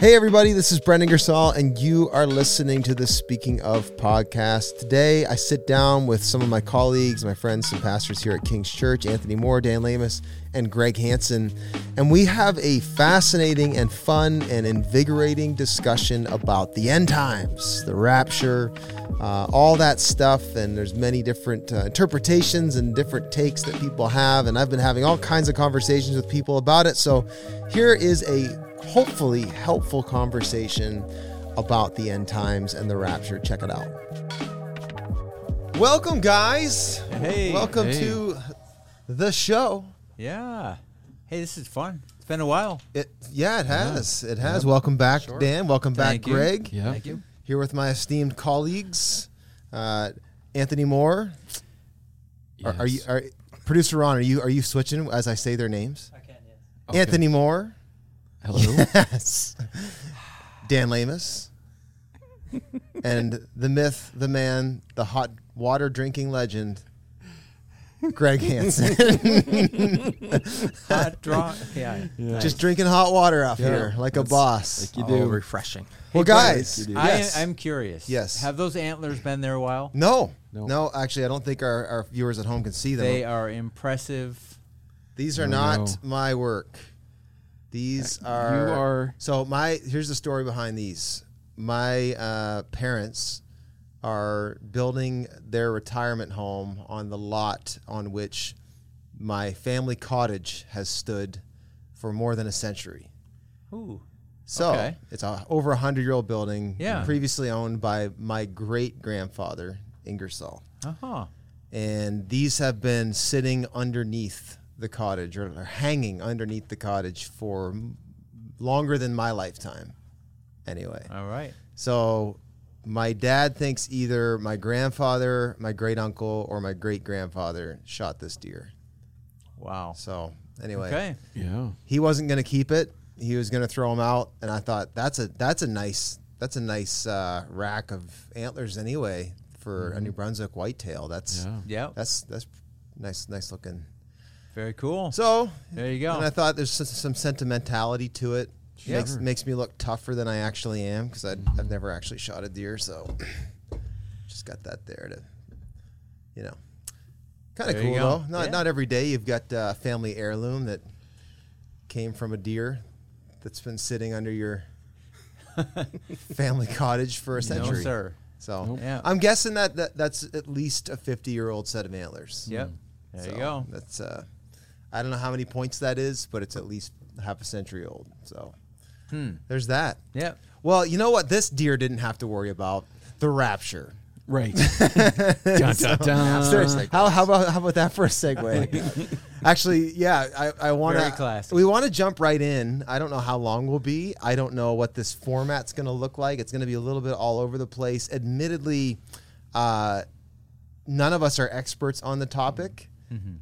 Hey everybody, this is Brendan Gersal, and you are listening to the Speaking Of podcast. Today, I sit down with some of my colleagues, my friends and pastors here at King's Church, Anthony Moore, Dan Lamus, and Greg Hansen, and we have a fascinating and fun and invigorating discussion about the end times, the rapture, all that stuff, and there's many different interpretations and different takes that people have, and I've been having all kinds of conversations with people about it, so here is a hopefully helpful conversation about the end times and the rapture. Check it out. Welcome, guys. Hey. Welcome to the show. Yeah. Hey, this is fun. It's been a while. It has. Yep. Welcome back, sure. Dan. Welcome back, Greg. Yeah. Thank you. Here with my esteemed colleagues, Anthony Moore. Yes. Are you producer Ron? Are you switching as I say their names? I can. Yes. Okay. Anthony Moore. Hello. Yes. Dan Lamus. And the myth, the man, the hot water drinking legend, Greg Hansen. Hot drunk. Yeah. Nice. Just drinking hot water out here like a boss. Like you do. Oh, refreshing. Well, guys, I'm curious. Yes. Have those antlers been there a while? No, actually, I don't think our viewers at home can see them. They are impressive. These are not my work. These are so here's the story behind these. My parents are building their retirement home on the lot on which my family cottage has stood for more than a century. Ooh. So it's over 100-year-old building, previously owned by my great-grandfather, Ingersoll. Uh-huh. And these have been sitting underneath the cottage, or hanging underneath the cottage, for longer than my lifetime. Anyway. All right. So my dad thinks either my grandfather, my great uncle, or my great grandfather shot this deer. Wow. So anyway. Okay. Yeah. He wasn't going to keep it. He was going to throw him out, and I thought that's a nice rack of antlers anyway for a New Brunswick whitetail. That's nice looking. Very cool. So there you go. And I thought there's some sentimentality to it. Sure. Makes me look tougher than I actually am, because I've never actually shot a deer. So just got that there to, kind of cool though. Not every day you've got a family heirloom that came from a deer that's been sitting under your family cottage for a century. No, sir. So I'm guessing that's at least a 50-year-old set of antlers. Yep. There you go. That's I don't know how many points that is, but it's at least half a century old. So there's that. Yeah. Well, you know what? This deer didn't have to worry about the rapture. Right. Dun, dun, dun. Seriously. How about that for a segue? Actually, I want to. Very classic. We want to jump right in. I don't know how long we'll be. I don't know what this format's going to look like. It's going to be a little bit all over the place. Admittedly, none of us are experts on the topic. Mm-hmm.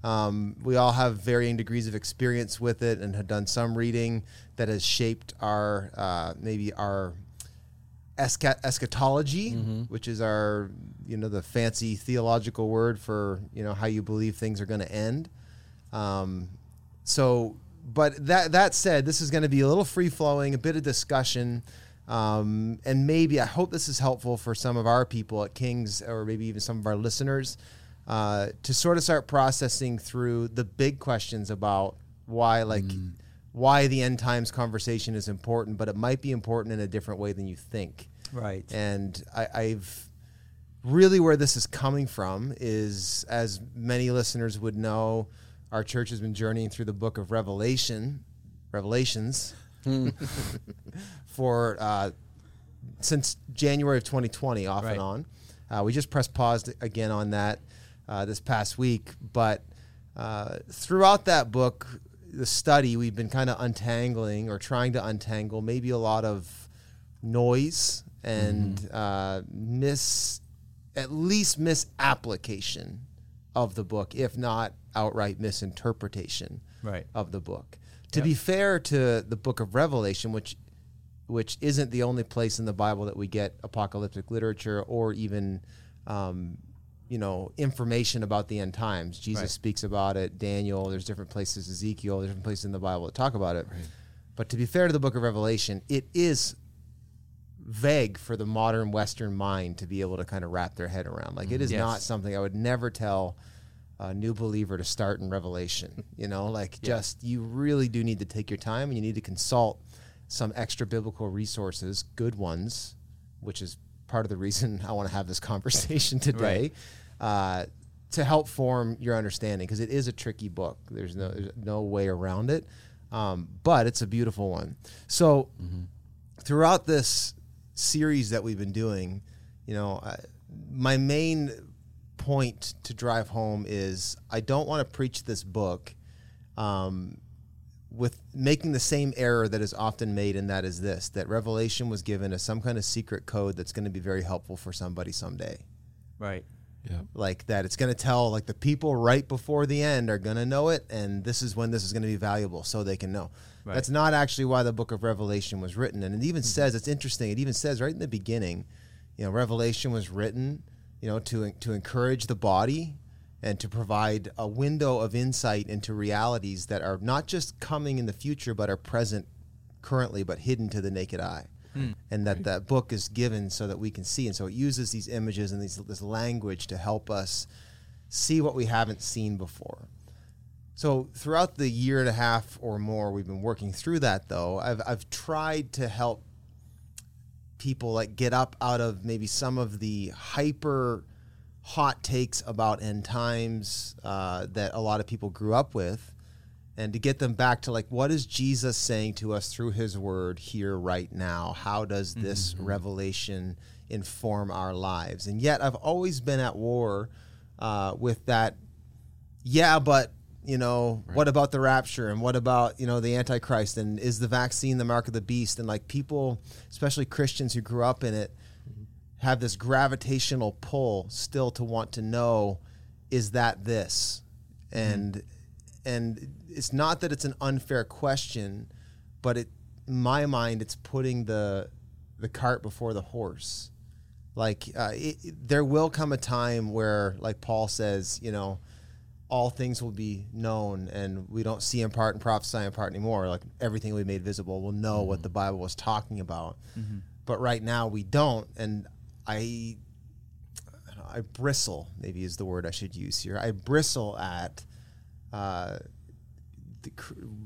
We all have varying degrees of experience with it and have done some reading that has shaped our maybe our eschatology, which is our the fancy theological word for how you believe things are going to end. But that said, this is going to be a little free flowing, a bit of discussion. And maybe I hope this is helpful for some of our people at King's, or maybe even some of our listeners, to sort of start processing through the big questions about why the end times conversation is important, but it might be important in a different way than you think. Right. And I've really, where this is coming from is, as many listeners would know, our church has been journeying through the book of Revelations for since January of 2020 off and on. We just pressed pause again on that this past week, but throughout that book, the study, we've been kind of trying to untangle maybe a lot of noise and misapplication of the book, if not outright misinterpretation of the book. To be fair to the book of Revelation, which isn't the only place in the Bible that we get apocalyptic literature or even information about the end times. Jesus speaks about it. Daniel, there's different places in the Bible that talk about it. Right. But to be fair to the book of Revelation, it is vague for the modern Western mind to be able to kind of wrap their head around. Like, it is not something I would never tell a new believer to start in Revelation. You know, like, just, you really do need to take your time, and you need to consult some extra biblical resources, good ones, which is part of the reason I want to have this conversation today, to help form your understanding, because it is a tricky book. There's no way around it, but it's a beautiful one. So throughout this series that we've been doing, you know, my main point to drive home is I don't want to preach this book with making the same error that is often made, and that is this, that Revelation was given as some kind of secret code that's going to be very helpful for somebody someday. Right. Yeah. Like, that it's going to tell, like, the people right before the end are going to know it, and this is when this is going to be valuable, so they can know. Right. That's not actually why the book of Revelation was written. And it even says, it's interesting, it even says right in the beginning, you know, Revelation was written, you know, to encourage the body and to provide a window of insight into realities that are not just coming in the future, but are present currently, but hidden to the naked eye. And that book is given so that we can see. And so it uses these images and this language to help us see what we haven't seen before. So throughout the year and a half or more we've been working through that, though, I've tried to help people, like, get up out of maybe some of the hyper hot takes about end times that a lot of people grew up with, and to get them back to, like, what is Jesus saying to us through his word here right now? How does this revelation inform our lives? And yet I've always been at war with that. Yeah, but, you know, what about the rapture? And what about, you know, the Antichrist? And is the vaccine the mark of the beast? And, like, people, especially Christians who grew up in it, have this gravitational pull still to want to know, is that this? And it's not that it's an unfair question, but it, in my mind, it's putting the cart before the horse. Like, there will come a time where, like Paul says, you know, all things will be known, and we don't see in part and prophesy in part anymore. Like, everything we made visible, we'll know what the Bible was talking about. But right now we don't, and I bristle, maybe is the word I should use here. I bristle at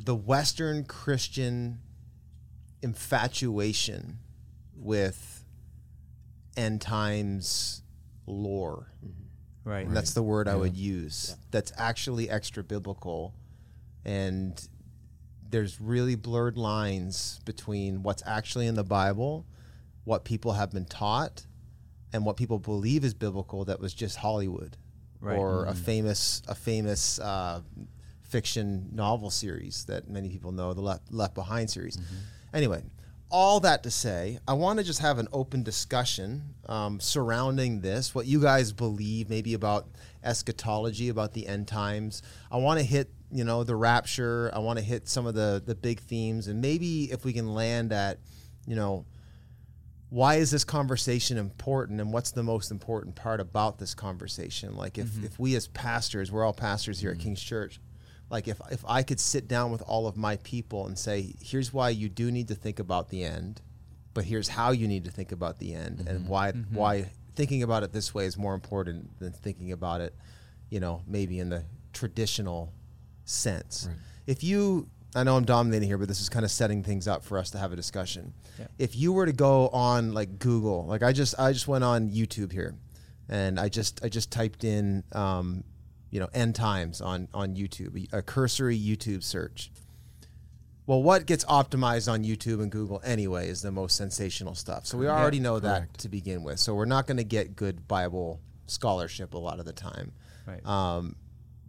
the Western Christian infatuation with end times lore. Right. And that's the word I would use. Yeah. That's actually extra biblical, and there's really blurred lines between what's actually in the Bible, what people have been taught, and what people believe is biblical that was just Hollywood or a famous fiction novel series that many people know, the Left Behind series. Anyway, all that to say, I want to just have an open discussion surrounding this, what you guys believe maybe about eschatology, about the end times. I want to hit, you know, the rapture. I want to hit some of the big themes, and maybe if we can land at, you know, why is this conversation important, and what's the most important part about this conversation? Like, if we as pastors, we're all pastors here at King's Church, like, if I could sit down with all of my people and say, here's why you do need to think about the end, but here's how you need to think about the end, and why thinking about it this way is more important than thinking about it, you know, maybe in the traditional sense. Right. If you... I know I'm dominating here, but this is kind of setting things up for us to have a discussion. Yeah. If you were to go on, like, Google, like, I just went on YouTube here, and I just typed in, you know, end times on YouTube, a cursory YouTube search. Well, what gets optimized on YouTube and Google anyway is the most sensational stuff. So we already know that to begin with. So we're not going to get good Bible scholarship a lot of the time. Right.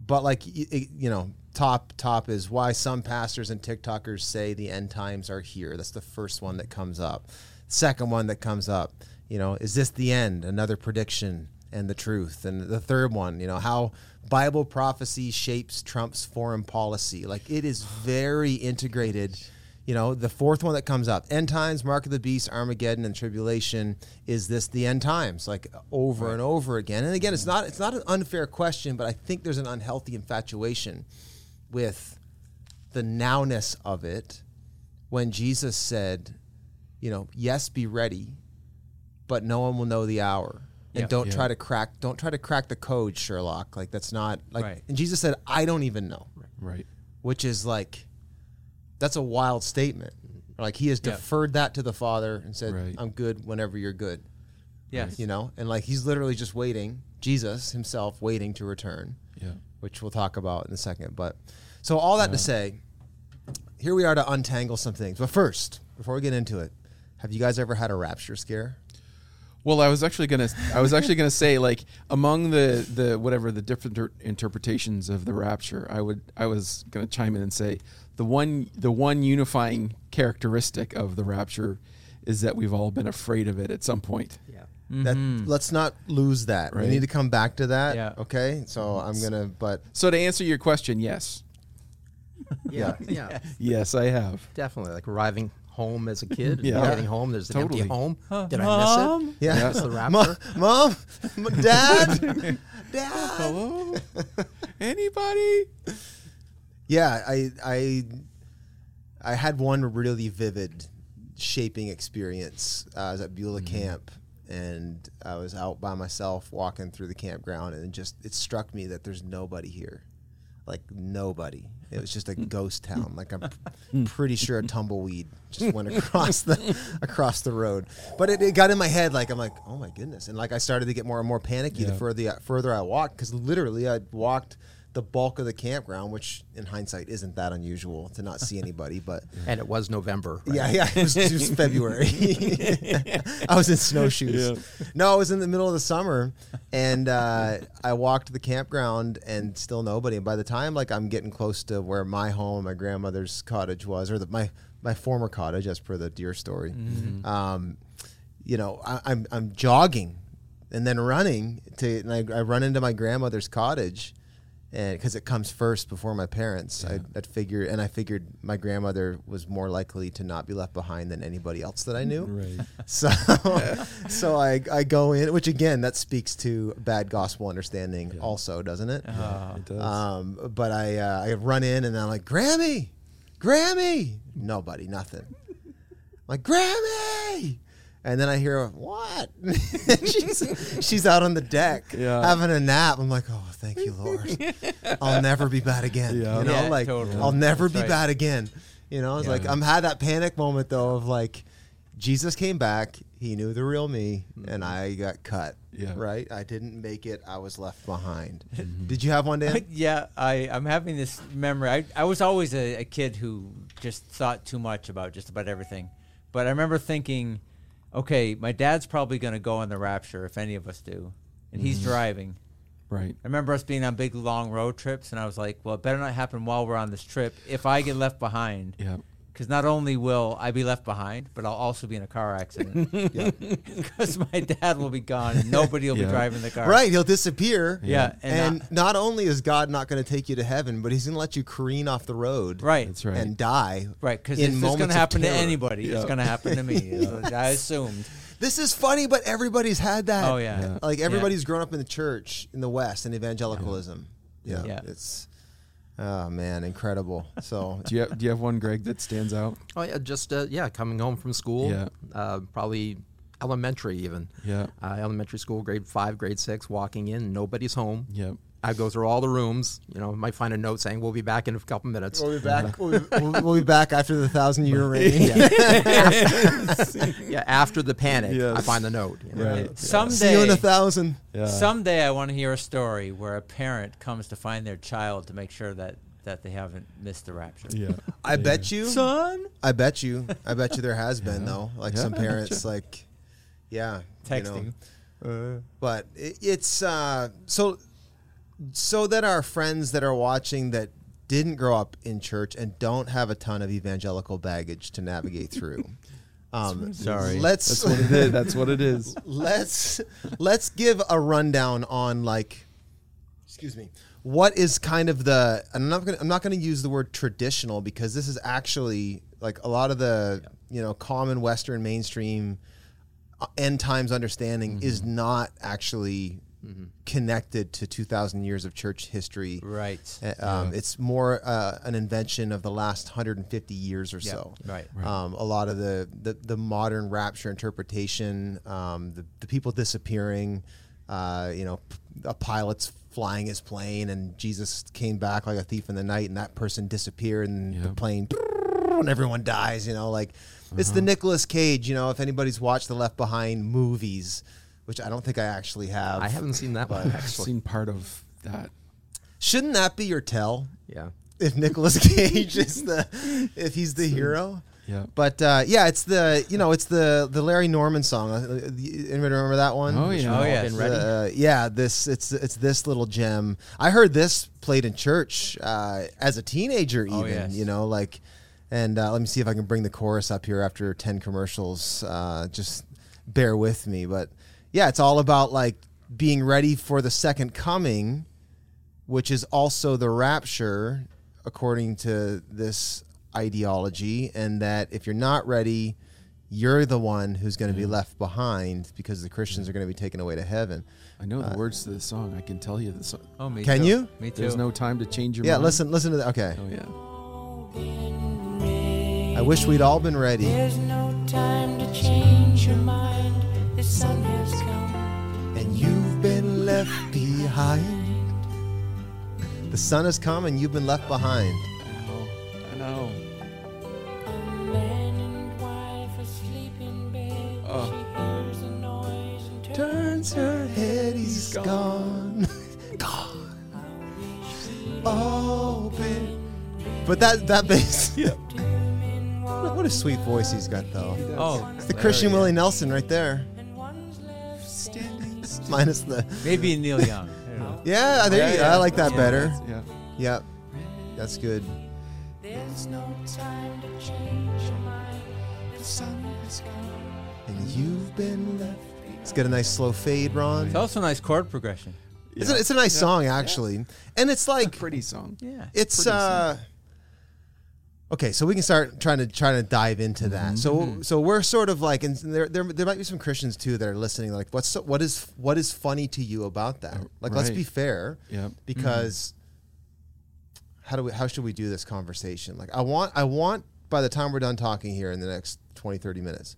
But, like, you know, top is why some pastors and TikTokers say the end times are here. That's the first one that comes up. Second one that comes up, you know, is this the end? Another prediction and the truth. And the third one, you know, how Bible prophecy shapes Trump's foreign policy. Like, it is very integrated. You know, the fourth one that comes up, end times, mark of the beast, Armageddon, and tribulation. Is this the end times? Like, over and over again. And again, it's not an unfair question, but I think there's an unhealthy infatuation with the nowness of it, when Jesus said, you know, yes, be ready, but no one will know the hour. And don't try to crack the code, Sherlock. Like, that's not like, right. And Jesus said, I don't even know. Right. Which is like, that's a wild statement. Like, he has deferred that to the Father and said, right. I'm good whenever you're good. Yes. You know, and like, he's literally just waiting, Jesus himself waiting to return, which we'll talk about in a second. But so all that to say, here we are to untangle some things. But first, before we get into it, have you guys ever had a rapture scare? Well, I was actually gonna say, like, among the whatever the different interpretations of the rapture, I was gonna chime in and say the one unifying characteristic of the rapture is that we've all been afraid of it at some point. Yeah. Mm-hmm. That, let's not lose that. Right? We need to come back to that. Yeah. Okay. So to answer your question, yes. Yeah. Yeah. Yes, I have. Definitely, like arriving home as a kid, getting home, there's an empty home. Huh. Did Mom? I miss it? Yeah. Miss the rapture? Mom? Dad? Hello? Anybody? Yeah, I had one really vivid shaping experience. I was at Beulah Camp, and I was out by myself walking through the campground, and it struck me that there's nobody here. Like, nobody. It was just a ghost town. Like, I'm pretty sure a tumbleweed just went across the road. But it got in my head. Like, I'm like, oh my goodness. And like, I started to get more and more panicky the further I walked, because literally I walked the bulk of the campground, which in hindsight isn't that unusual to not see anybody. But and it was November. Right? Yeah, it was February. I was in snowshoes. Yeah. No, I was in the middle of the summer, and I walked the campground and still nobody. And by the time, like, I'm getting close to where my home, my grandmother's cottage was, or my former cottage, as per the deer story, you know, I'm jogging and then running and I run into my grandmother's cottage. And because it comes first before my parents, I figured my grandmother was more likely to not be left behind than anybody else that I knew. Right. So I go in, which again, that speaks to bad gospel understanding, also, doesn't it? Yeah, it does. But I run in, and I'm like, Grammy, nobody, nothing. I'm like, Grammy. And then I hear her, what? she's out on the deck having a nap. I'm like, oh, thank you, Lord. I'll never be bad again. Yeah. You know, like, totally. I'll never be bad again. You know, it's like, I'm had that panic moment, though, of like, Jesus came back. He knew the real me, and I got cut. Yeah. Right? I didn't make it. I was left behind. Mm-hmm. Did you have one, Dan? Yeah, I'm having this memory. I was always a kid who just thought too much about just about everything. But I remember thinking, okay, my dad's probably going to go on the rapture, if any of us do, and he's driving. Right. I remember us being on big, long road trips, and I was like, well, it better not happen while we're on this trip if I get left behind. Yeah. Because not only will I be left behind, but I'll also be in a car accident. Because my dad will be gone, and nobody will be driving the car. Right, he'll disappear. Yeah. And not only is God not going to take you to heaven, but he's going to let you careen off the road. Right. That's right. And die. Right, because if it's going to happen to anybody, it's going to happen to me. Yes. I assumed. This is funny, but everybody's had that. Oh, yeah. Like, everybody's grown up in the church, in the West, in evangelicalism. Yeah. It's... Oh, man, incredible. So do you have one, Greg, that stands out? Oh, yeah, just, coming home from school, probably elementary even. Yeah. Elementary school, grade 5, grade 6, walking in, nobody's home. Yeah. I go through all the rooms, you know, might find a note saying, we'll be back in a couple minutes. We'll be back. We'll be back after the 1,000-year reign. After the panic, I find the note. You know? Right. Someday, see you in 1,000. Yeah. Someday I want to hear a story where a parent comes to find their child to make sure that they haven't missed the rapture. Yeah. I bet you. Son? I bet you there has been, though. Like, some parents, like, texting. You know. But it's, So that our friends that are watching that didn't grow up in church and don't have a ton of evangelical baggage to navigate through, sorry, that's what it is. That's what it is. Let's give a rundown on, like, excuse me, what is kind of the. I'm not going to use the word traditional, because this is actually like a lot of the common Western mainstream end times understanding is not actually connected to 2,000 years of church history. Right. It's more an invention of the last 150 years or so. Right. A lot of the modern rapture interpretation, the people disappearing, a pilot's flying his plane and Jesus came back like a thief in the night and that person disappeared and the plane and everyone dies, it's the Nicolas Cage, if anybody's watched the Left Behind movies, which I don't think I actually have. I haven't seen that one, actually. I've seen part of that. Shouldn't that be your tell? Yeah. If Nicolas Cage if he's the hero? Yeah. But, it's the Larry Norman song. Anybody remember that one? Oh, yeah. Oh, yeah. It's this little gem. I heard this played in church as a teenager even, and let me see if I can bring the chorus up here after 10 commercials. Just bear with me. But, it's all about, being ready for the second coming, which is also the rapture, according to this ideology, and that if you're not ready, you're the one who's going to be left behind because the Christians are going to be taken away to heaven. I know the words to the song. I can tell you the song. Oh, me can too. You? Me too. There's no time to change your mind. Yeah, listen to that. Okay. Oh, yeah. I wish we'd all been ready. There's no time to change your mind. The sun has come. And you've been left behind. The sun has come and you've been left behind. Oh. Man and wife asleep in bed. She hears a noise and turns her head. He's gone. Gone. Open. But that bass. Yeah. What a sweet voice he's got, though. Oh, it's the Christian Willie Nelson right there. Minus the. Maybe Neil Young. I don't know. You go. I like that better. Yeah. That's good. There's no time to change your mind. The sun has gone. And you've been left. It's got a nice slow fade, Ron. It's also a nice chord progression. Yeah. It's a nice song, actually. Yeah. And it's like a pretty song. Yeah. It's song. Okay, so we can start trying to dive into that. Mm-hmm. So we're sort of like, and there might be some Christians too that are listening. Like, what is funny to you about that? Like, let's be fair. Yeah. Because. Mm-hmm. How should we do this conversation? Like I want by the time we're done talking here in the next 20, 30 minutes,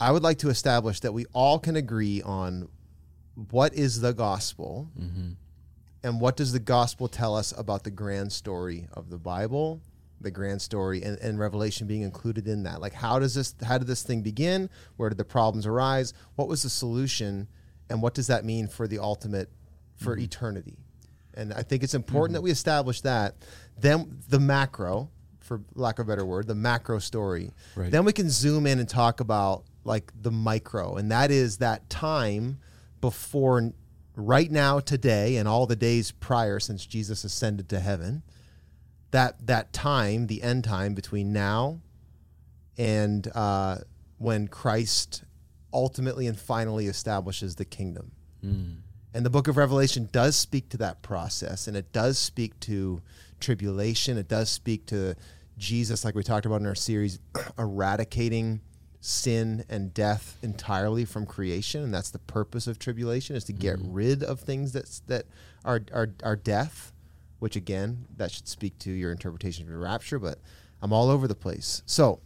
I would like to establish that we all can agree on what is the gospel and what does the gospel tell us about the grand story of the Bible, the grand story and Revelation being included in that. Like how did this thing begin? Where did the problems arise? What was the solution? And what does that mean for the ultimate, for eternity? And I think it's important that we establish that. Then the macro, for lack of a better word, the macro story. Right. Then we can zoom in and talk about like the micro. And that is that time before right now, today, and all the days prior since Jesus ascended to heaven. That time, the end time between now and when Christ ultimately and finally establishes the kingdom. Mm. And the book of Revelation does speak to that process, and it does speak to tribulation. It does speak to Jesus, like we talked about in our series, eradicating sin and death entirely from creation. And that's the purpose of tribulation, is to get rid of things that are death, which, again, that should speak to your interpretation of the rapture, but I'm all over the place. So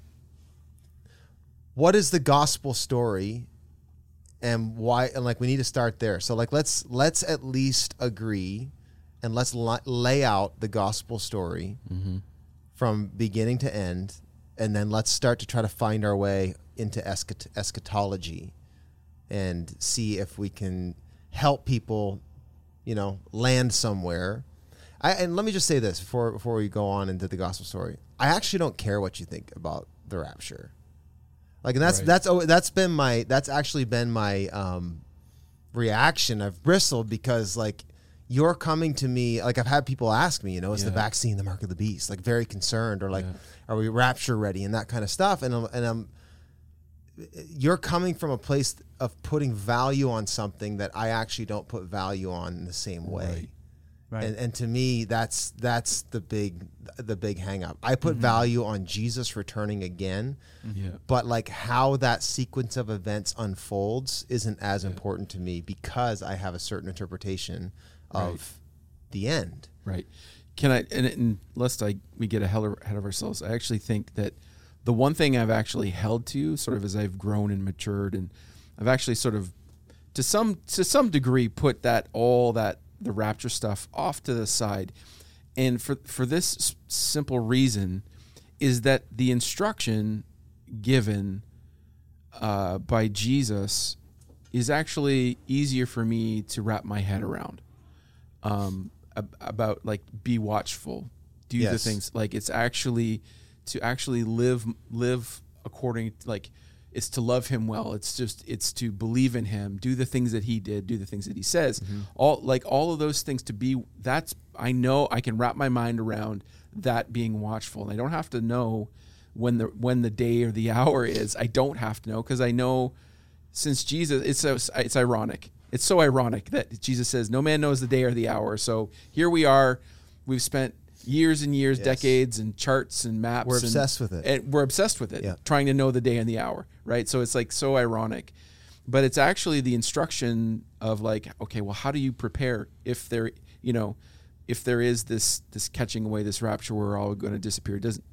what is the gospel story? And why? And we need to start there. So let's at least agree, and let's lay out the gospel story from beginning to end, and then let's start to try to find our way into eschatology, and see if we can help people, land somewhere. And let me just say this before we go on into the gospel story. I actually don't care what you think about the rapture. Like, and that's actually been my reaction. I've bristled because you're coming to me. Like, I've had people ask me, is the vaccine the mark of the beast? Like, very concerned, or are we rapture ready, and that kind of stuff. And you're coming from a place of putting value on something that I actually don't put value on in the same way. Right. Right. And to me, that's the big hang up. I put mm-hmm. value on Jesus returning again, yeah. but like how that sequence of events unfolds isn't as yeah. important to me because I have a certain interpretation of right. the end. Right. Can I, and lest we get ahead of ourselves, I actually think that the one thing I've actually held to sort of as I've grown and matured, and I've actually sort of to some degree put that all that the rapture stuff off to the side, and for this simple reason is that the instruction given by Jesus is actually easier for me to wrap my head around about like be watchful, do yes. the things, like it's actually to actually live according, like it's to love him well. It's to believe in him, do the things that he did, do the things that he says, mm-hmm. all of those things to be, that's, I know I can wrap my mind around that being watchful. And I don't have to know when the day or the hour is. I don't have to know. 'Cause I know since Jesus, it's ironic. It's so ironic that Jesus says, no man knows the day or the hour. So here we are, we've spent years and years, yes. decades, and charts and maps. We're obsessed with it. And we're obsessed with it, yeah. trying to know the day and the hour, right? So it's like so ironic. But it's actually the instruction of like, okay, well, how do you prepare if there, you know, if there is this catching away, this rapture, we're all going to disappear. It doesn't,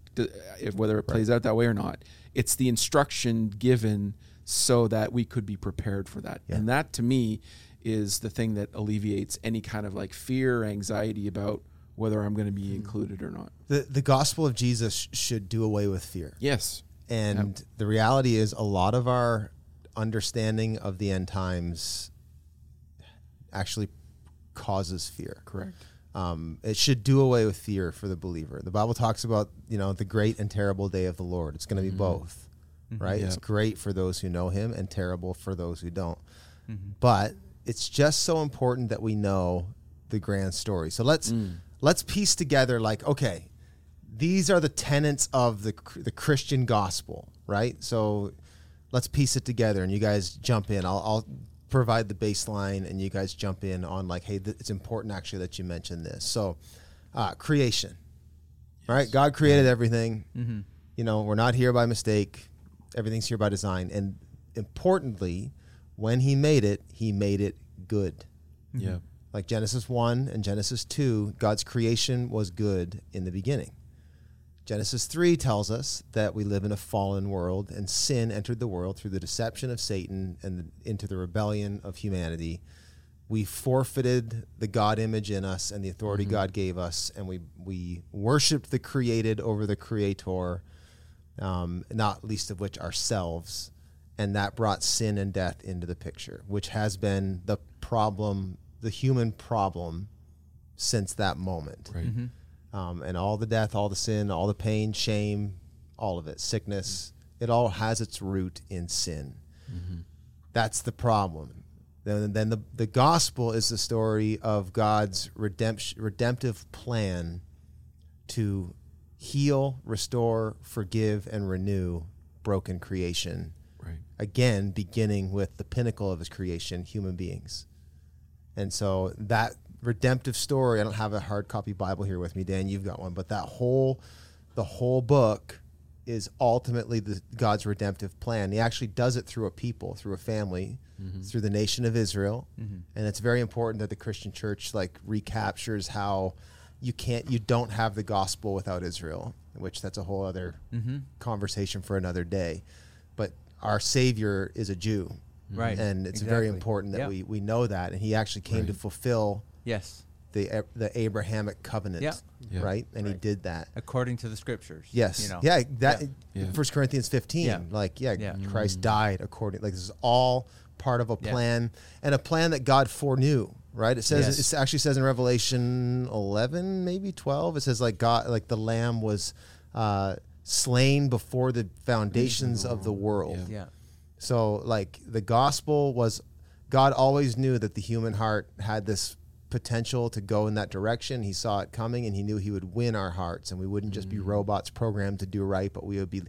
whether it plays right. out that way or not, it's the instruction given so that we could be prepared for that. Yeah. And that to me is the thing that alleviates any kind of like fear, anxiety about whether I'm going to be included or not. The gospel of Jesus should do away with fear. Yes. And yep. the reality is a lot of our understanding of the end times actually causes fear. Correct. It should do away with fear for the believer. The Bible talks about, you know, the great and terrible day of the Lord. It's going to be mm-hmm. both, right? Mm-hmm. Yep. It's great for those who know him and terrible for those who don't. Mm-hmm. But it's just so important that we know the grand story. So let's piece together, like, okay, these are the tenets of the Christian gospel, right? So let's piece it together, and you guys jump in. I'll provide the baseline, and you guys jump in on like, hey, it's important actually that you mention this. So creation, yes. right? God created yeah. everything. Mm-hmm. You know, we're not here by mistake. Everything's here by design. And importantly, when he made it good. Mm-hmm. Yeah. Like Genesis 1 and Genesis 2, God's creation was good in the beginning. Genesis 3 tells us that we live in a fallen world, and sin entered the world through the deception of Satan and into the rebellion of humanity. We forfeited the God image in us and the authority mm-hmm. God gave us, and we worshiped the created over the creator, not least of which ourselves, and that brought sin and death into the picture, which has been the problem, the human problem, since that moment. Right. Mm-hmm. And all the death, all the sin, all the pain, shame, all of it, sickness, mm-hmm. it all has its root in sin. Mm-hmm. That's the problem. Then the gospel is the story of God's redemptive plan to heal, restore, forgive, and renew broken creation. Right. Again, beginning with the pinnacle of his creation, human beings. And so that redemptive story, I don't have a hard copy Bible here with me, Dan, you've got one, but the whole book is ultimately God's redemptive plan. He actually does it through a people, through a family, mm-hmm. through the nation of Israel. Mm-hmm. And it's very important that the Christian church like recaptures how you don't have the gospel without Israel, which that's a whole other mm-hmm. conversation for another day. But our Savior is a Jew. Right. And it's exactly. very important that yep. we know that. And he actually came right. to fulfill yes. the Abrahamic covenant, yep. Yep. right? And right. he did that. According to the scriptures. Yes. You know? Yeah, that yeah. 1 Corinthians 15, yeah. like, yeah, yeah, Christ died according, like this is all part of a plan yeah. and a plan that God foreknew, right? It says, yes. it actually says in Revelation 11, maybe 12, it says like God, like the lamb was slain before the foundations of the world. Yeah. yeah. So, like, the gospel was, God always knew that the human heart had this potential to go in that direction. He saw it coming, and he knew he would win our hearts, and we wouldn't just be robots programmed to do right, but we would be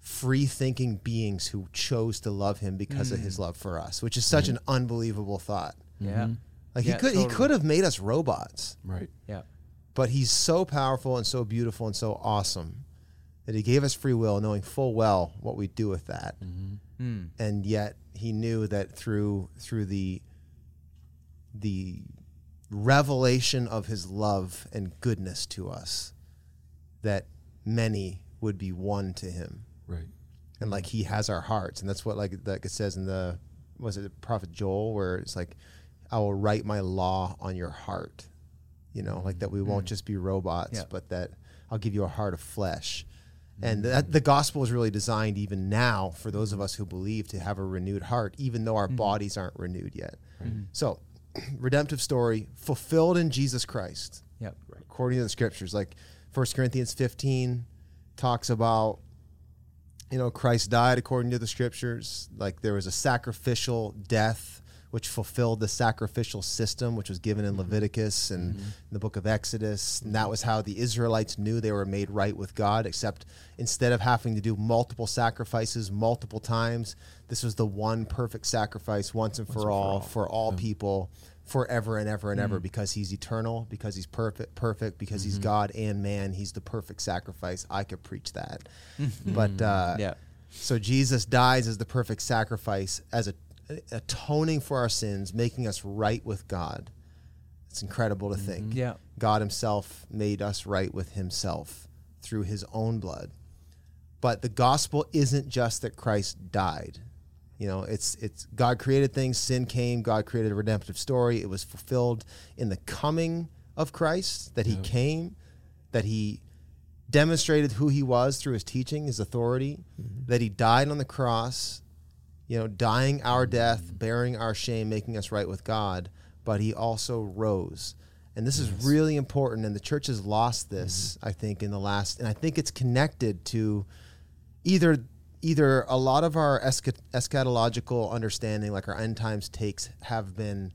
free-thinking beings who chose to love him because of his love for us, which is such an unbelievable thought. Yeah. Like he could have made us robots. Right. Yeah. But he's so powerful and so beautiful and so awesome that he gave us free will, knowing full well what we do with that. Mm-hmm. Mm. And yet he knew that through the revelation of his love and goodness to us, that many would be one to him. Right. And like he has our hearts. And that's what like it says in the prophet Joel, where it's like, I will write my law on your heart. You know, like that we won't just be robots, but that I'll give you a heart of flesh. And that the gospel is really designed even now for those of us who believe to have a renewed heart, even though our bodies aren't renewed yet. Mm-hmm. So redemptive story fulfilled in Jesus Christ. Yep. According to the scriptures, like 1 Corinthians 15 talks about, you know, Christ died according to the scriptures. Like there was a sacrificial death, which fulfilled the sacrificial system, which was given in Leviticus and in the book of Exodus. And that was how the Israelites knew they were made right with God, except instead of having to do multiple sacrifices multiple times, this was the one perfect sacrifice once and for all people forever and ever and ever, because he's eternal, because he's perfect, because he's God and man. He's the perfect sacrifice. I could preach that. But so Jesus dies as the perfect sacrifice, as atoning for our sins, making us right with God. It's incredible to think. Yeah. God himself made us right with himself through his own blood. But the gospel isn't just that Christ died. You know, it's God created things, sin came, God created a redemptive story. It was fulfilled in the coming of Christ, that he came, that he demonstrated who he was through his teaching, his authority, that he died on the cross, you know, dying our death, bearing our shame, making us right with God, but he also rose. And this is really important, and the church has lost this, I think, in the last, and I think it's connected to either a lot of our eschatological understanding, like our end times takes have been,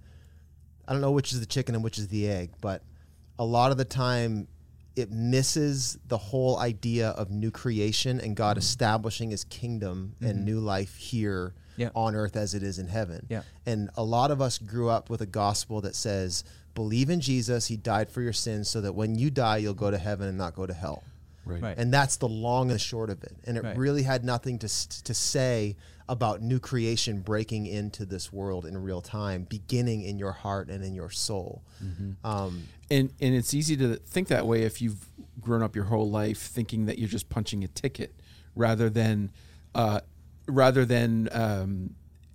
I don't know which is the chicken and which is the egg, but a lot of the time it misses the whole idea of new creation and God establishing his kingdom and new life here on earth as it is in heaven. Yeah. And a lot of us grew up with a gospel that says, believe in Jesus, he died for your sins so that when you die, you'll go to heaven and not go to hell. Right. And that's the long and the short of it. And it really had nothing to say about new creation breaking into this world in real time, beginning in your heart and in your soul. And it's easy to think that way if you've grown up your whole life thinking that you're just punching a ticket rather than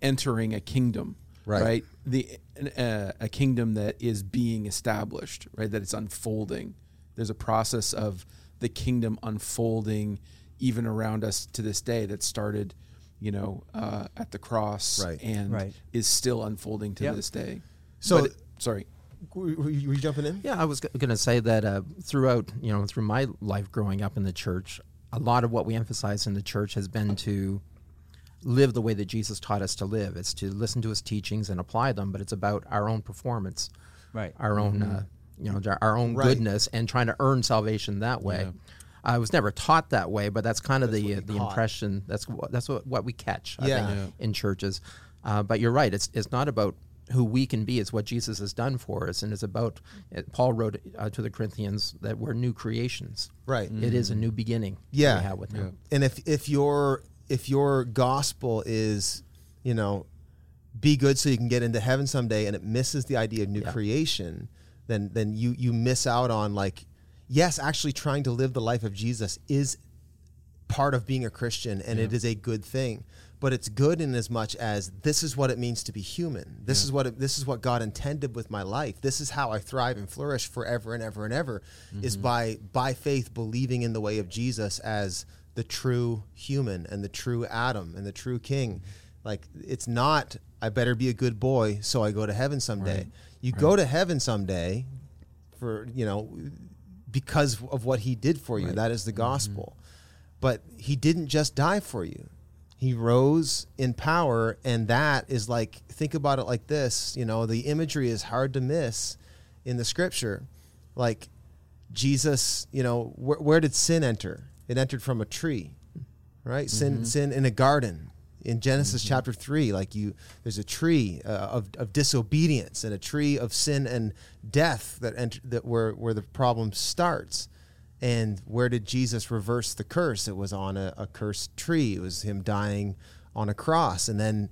entering a kingdom, right? A kingdom that is being established, right? That it's unfolding. There's a process of the kingdom unfolding even around us to this day that started, you know, at the cross and is still unfolding to this day. So, sorry. Were you jumping in? Yeah, I was going to say that throughout, you know, through my life growing up in the church, a lot of what we emphasize in the church has been to live the way that Jesus taught us to live. It's to listen to his teachings and apply them, but it's about our own performance, our own, you know, our own goodness and trying to earn salvation that way. Yeah. I was never taught that way, but that's kind of the impression. That's what we catch, I think, in churches. But you're right. It's not about who we can be. It's what Jesus has done for us, and it's about. Paul wrote to the Corinthians that we're new creations. Right. Mm-hmm. It is a new beginning. Yeah. That we have with him. Yeah. And if your gospel is, you know, be good so you can get into heaven someday, and it misses the idea of new creation, then you miss out on like. Yes, actually trying to live the life of Jesus is part of being a Christian, and it is a good thing. But it's good in as much as this is what it means to be human. This is what God intended with my life. This is how I thrive and flourish forever and ever and ever, is by faith believing in the way of Jesus as the true human and the true Adam and the true King. Like, it's not, I better be a good boy so I go to heaven someday. Right. You go to heaven someday for, you know, because of what he did for you. That is the gospel. But he didn't just die for you. He rose in power, and that is like, think about it like this, you know, the imagery is hard to miss in the scripture. Like Jesus, you know, where did sin enter? It entered from a tree, right? Sin in a garden. in Genesis chapter 3, like there's a tree of disobedience and a tree of sin and death where the problem starts. And where did Jesus reverse the curse? It was on a cursed tree. It was him dying on a cross. And then,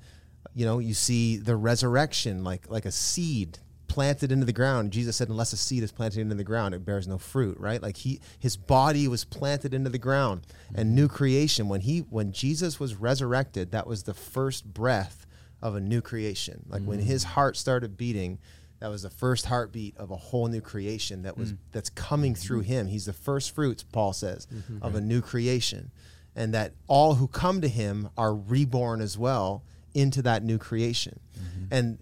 you see the resurrection, like a seed planted into the ground. Jesus said, unless a seed is planted into the ground, it bears no fruit, right? Like his body was planted into the ground. And new creation, when Jesus was resurrected, that was the first breath of a new creation. Like when his heart started beating, that was the first heartbeat of a whole new creation that's coming through him. He's the first fruits, Paul says, of a new creation. And that all who come to him are reborn as well into that new creation. And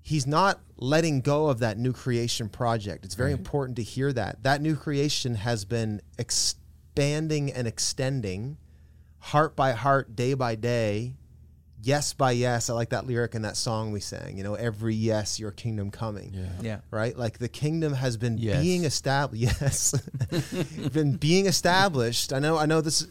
he's not letting go of that new creation project. It's very important to hear that. That new creation has been expanding and extending heart by heart, day by day, yes by yes. I like that lyric in that song we sang, every yes, your kingdom coming. Yeah. Right? Like the kingdom has been being established. Been being established. I know this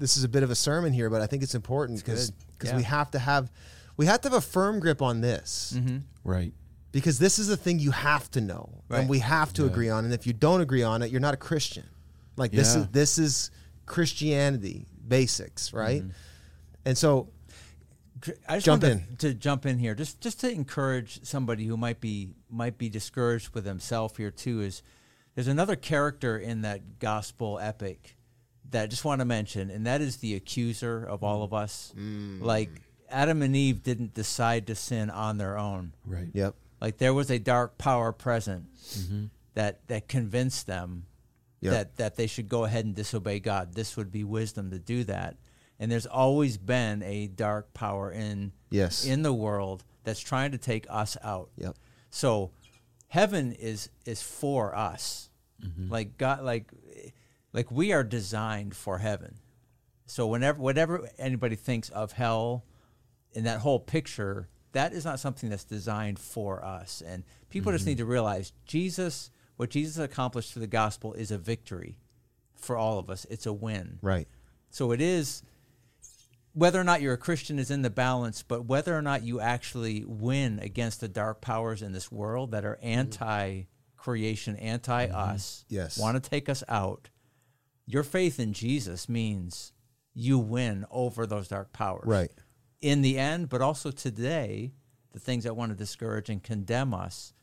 is a bit of a sermon here, but I think it's important because we have to have a firm grip on this. Right. Because this is the thing you have to know, and we have to agree on. And if you don't agree on it, you're not a Christian. Like this is Christianity basics, right? And so I just wanted to jump in here, just to encourage somebody who might be discouraged with himself here too. Is there's another character in that gospel epic that I just want to mention, and that is the accuser of all of us. Like Adam and Eve didn't decide to sin on their own. Right. Yep. Like there was a dark power present that convinced them that they should go ahead and disobey God. This would be wisdom to do that. And there's always been a dark power in the world that's trying to take us out. Yep. So heaven is for us. Like God, like we are designed for heaven. So whatever anybody thinks of hell in that whole picture, that is not something that's designed for us. And people just need to realize what Jesus accomplished through the gospel is a victory for all of us. It's a win. Right. So it is. Whether or not you're a Christian is in the balance, but whether or not you actually win against the dark powers in this world that are anti-creation, anti-us, want to take us out, your faith in Jesus means you win over those dark powers. Right. In the end, but also today, the things that want to discourage and condemn us,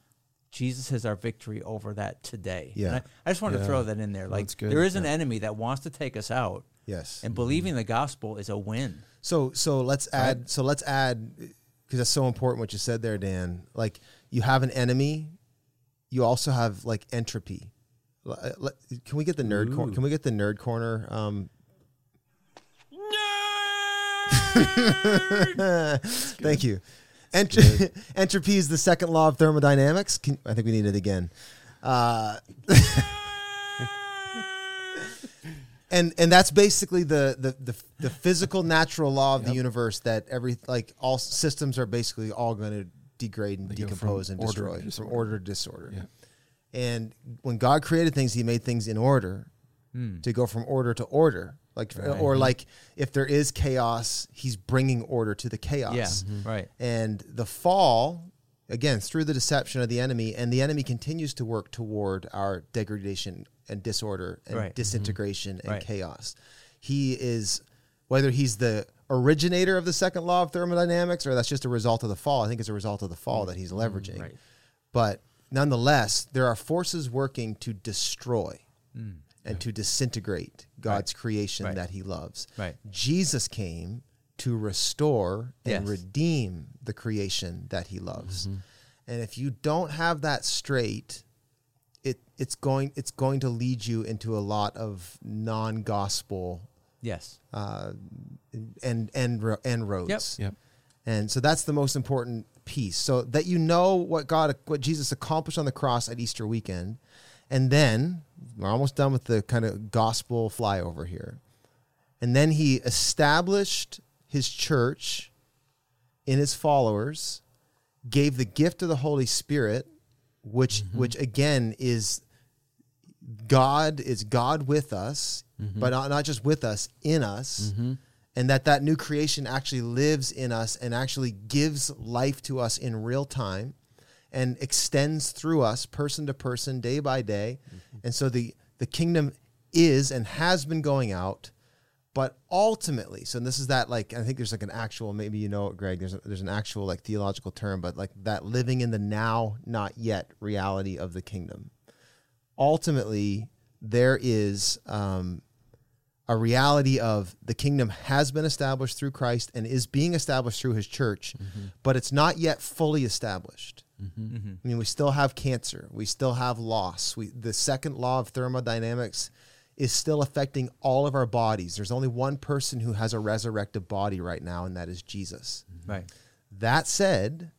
Jesus has our victory over that today. Yeah. And I just wanted to throw that in there. Like there is an enemy that wants to take us out. Yes. And believing the gospel is a win. So let's add, right? Because that's so important what you said there, Dan. Like you have an enemy, you also have like entropy. Can we get the nerd corner? Can we get the nerd corner? Nerd! Thank you. Entropy is the second law of thermodynamics. I think we need it again. And that's basically the physical natural law of the universe, that all systems are basically all going to degrade and decompose and destroy from order to disorder. Yeah. And when God created things, he made things in order to go from order to order. If there is chaos, he's bringing order to the chaos. Yeah. Right. And the fall, again, through the deception of the enemy, and the enemy continues to work toward our degradation and disorder and disintegration and chaos. He is, whether he's the originator of the second law of thermodynamics or that's just a result of the fall, I think it's a result of the fall that he's leveraging. Right. But nonetheless, there are forces working to destroy and to disintegrate God's creation that he loves. Right. Jesus came to restore and redeem the creation that he loves. And if you don't have that straight, it's going to lead you into a lot of non-gospel and roads. Yep. And so that's the most important piece. So that you know what Jesus accomplished on the cross at Easter weekend. And then we're almost done with the kind of gospel flyover here. And then he established his church in his followers, gave the gift of the Holy Spirit, which again is God with us, but not just with us, in us. and that new creation actually lives in us and actually gives life to us in real time and extends through us person to person, day by day. Mm-hmm. And so the kingdom is and has been going out, but ultimately, so this is that, like, I think there's like an actual, maybe you know it, Greg, there's an actual like theological term, but like that living in the now, not yet reality of the kingdom. Ultimately, there is a reality of the kingdom has been established through Christ and is being established through his church, mm-hmm. but it's not yet fully established. Mm-hmm. Mm-hmm. I mean, we still have cancer. We still have loss. The second law of thermodynamics is still affecting all of our bodies. There's only one person who has a resurrected body right now, and that is Jesus. Mm-hmm. Right. That said,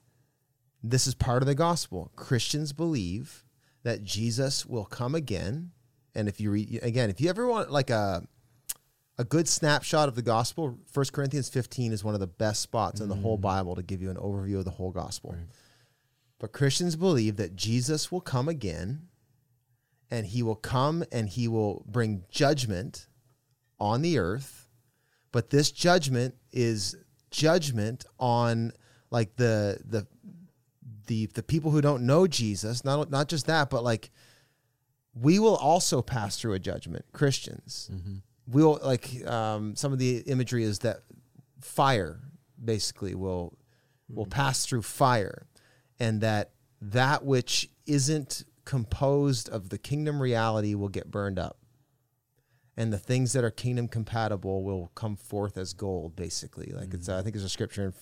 this is part of the gospel. Christians believe that Jesus will come again. And if you read, again, if you ever want like a good snapshot of the gospel, 1 Corinthians 15 is one of the best spots in the whole Bible to give you an overview of the whole gospel. Right. But Christians believe that Jesus will come again, and he will come and he will bring judgment on the earth. But this judgment is judgment on like the people who don't know Jesus. Not just that, but like we will also pass through a judgment, Christians. Mm-hmm. We will, like, some of the imagery is that fire basically will pass through fire. And that which isn't composed of the kingdom reality will get burned up. And the things that are kingdom compatible will come forth as gold, basically. Like it's, I think there's a scripture in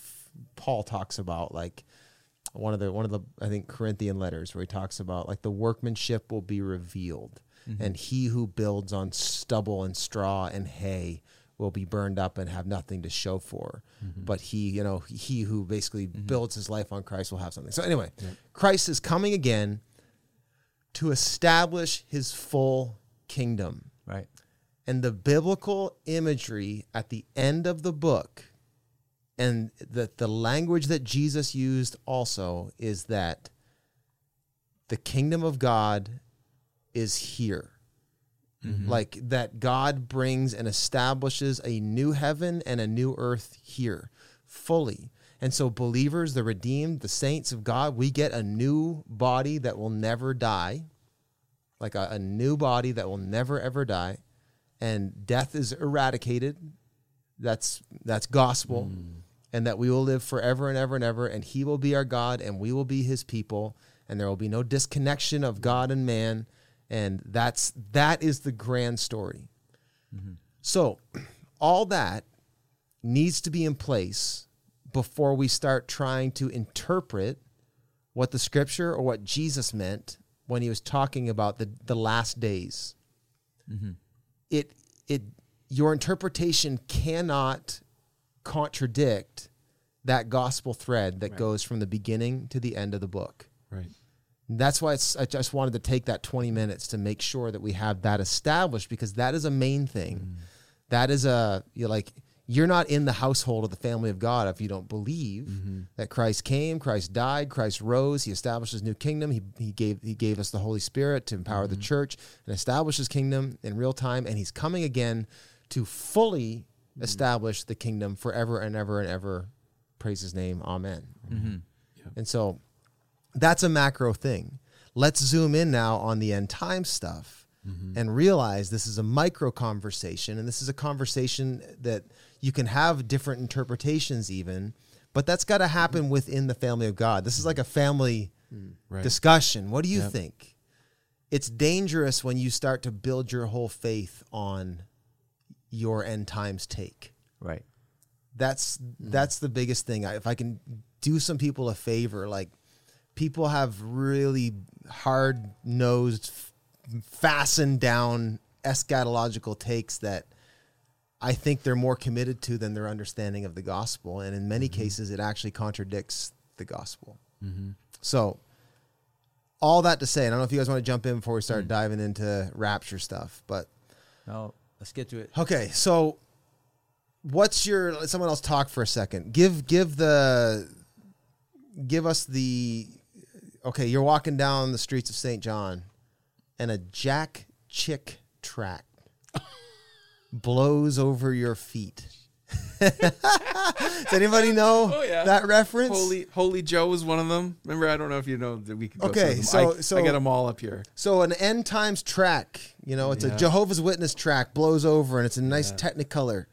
Paul talks about like one of the I think Corinthian letters where he talks about like the workmanship will be revealed, and he who builds on stubble and straw and hay will be burned up and have nothing to show for. Mm-hmm. But he who basically builds his life on Christ will have something. So anyway, Christ is coming again to establish his full kingdom. Right. And the biblical imagery at the end of the book and the language that Jesus used also is that the kingdom of God is here. Mm-hmm. Like that God brings and establishes a new heaven and a new earth here fully. And so believers, the redeemed, the saints of God, we get a new body that will never die, like a new body that will never, ever die. And death is eradicated. That's gospel. And that we will live forever and ever and ever. And he will be our God and we will be his people. And there will be no disconnection of God and man. And that is the grand story. Mm-hmm. So all that needs to be in place before we start trying to interpret what the scripture or what Jesus meant when he was talking about the last days. Mm-hmm. Your interpretation cannot contradict that gospel thread that goes from the beginning to the end of the book. Right. That's why I just wanted to take that 20 minutes to make sure that we have that established, because that is a main thing. That is you're not in the household of the family of God if you don't believe that Christ came, Christ died, Christ rose, he established his new kingdom, he gave us the Holy Spirit to empower the church and establish his kingdom in real time, and he's coming again to fully establish the kingdom forever and ever and ever. Praise his name. Amen. Mm-hmm. Yep. And so that's a macro thing. Let's zoom in now on the end time stuff and realize this is a micro conversation, and this is a conversation that you can have different interpretations even, but that's got to happen within the family of God. This is like a family discussion. What do you think? It's dangerous when you start to build your whole faith on your end times take. Right. That's the biggest thing. If I can do some people a favor, like, people have really hard-nosed, fastened-down eschatological takes that I think they're more committed to than their understanding of the gospel. And in many cases, it actually contradicts the gospel. Mm-hmm. So all that to say, and I don't know if you guys want to jump in before we start diving into rapture stuff, but... No, let's get to it. Okay, so what's your... Let someone else talk for a second. Give us the... Okay, you're walking down the streets of St. John, and a Jack Chick tract blows over your feet. Does anybody know that reference? Holy Joe was one of them. Remember, I don't know if you know that we could go through them. So I got them all up here. So an End Times track, it's a Jehovah's Witness track, blows over, and it's a nice Technicolor,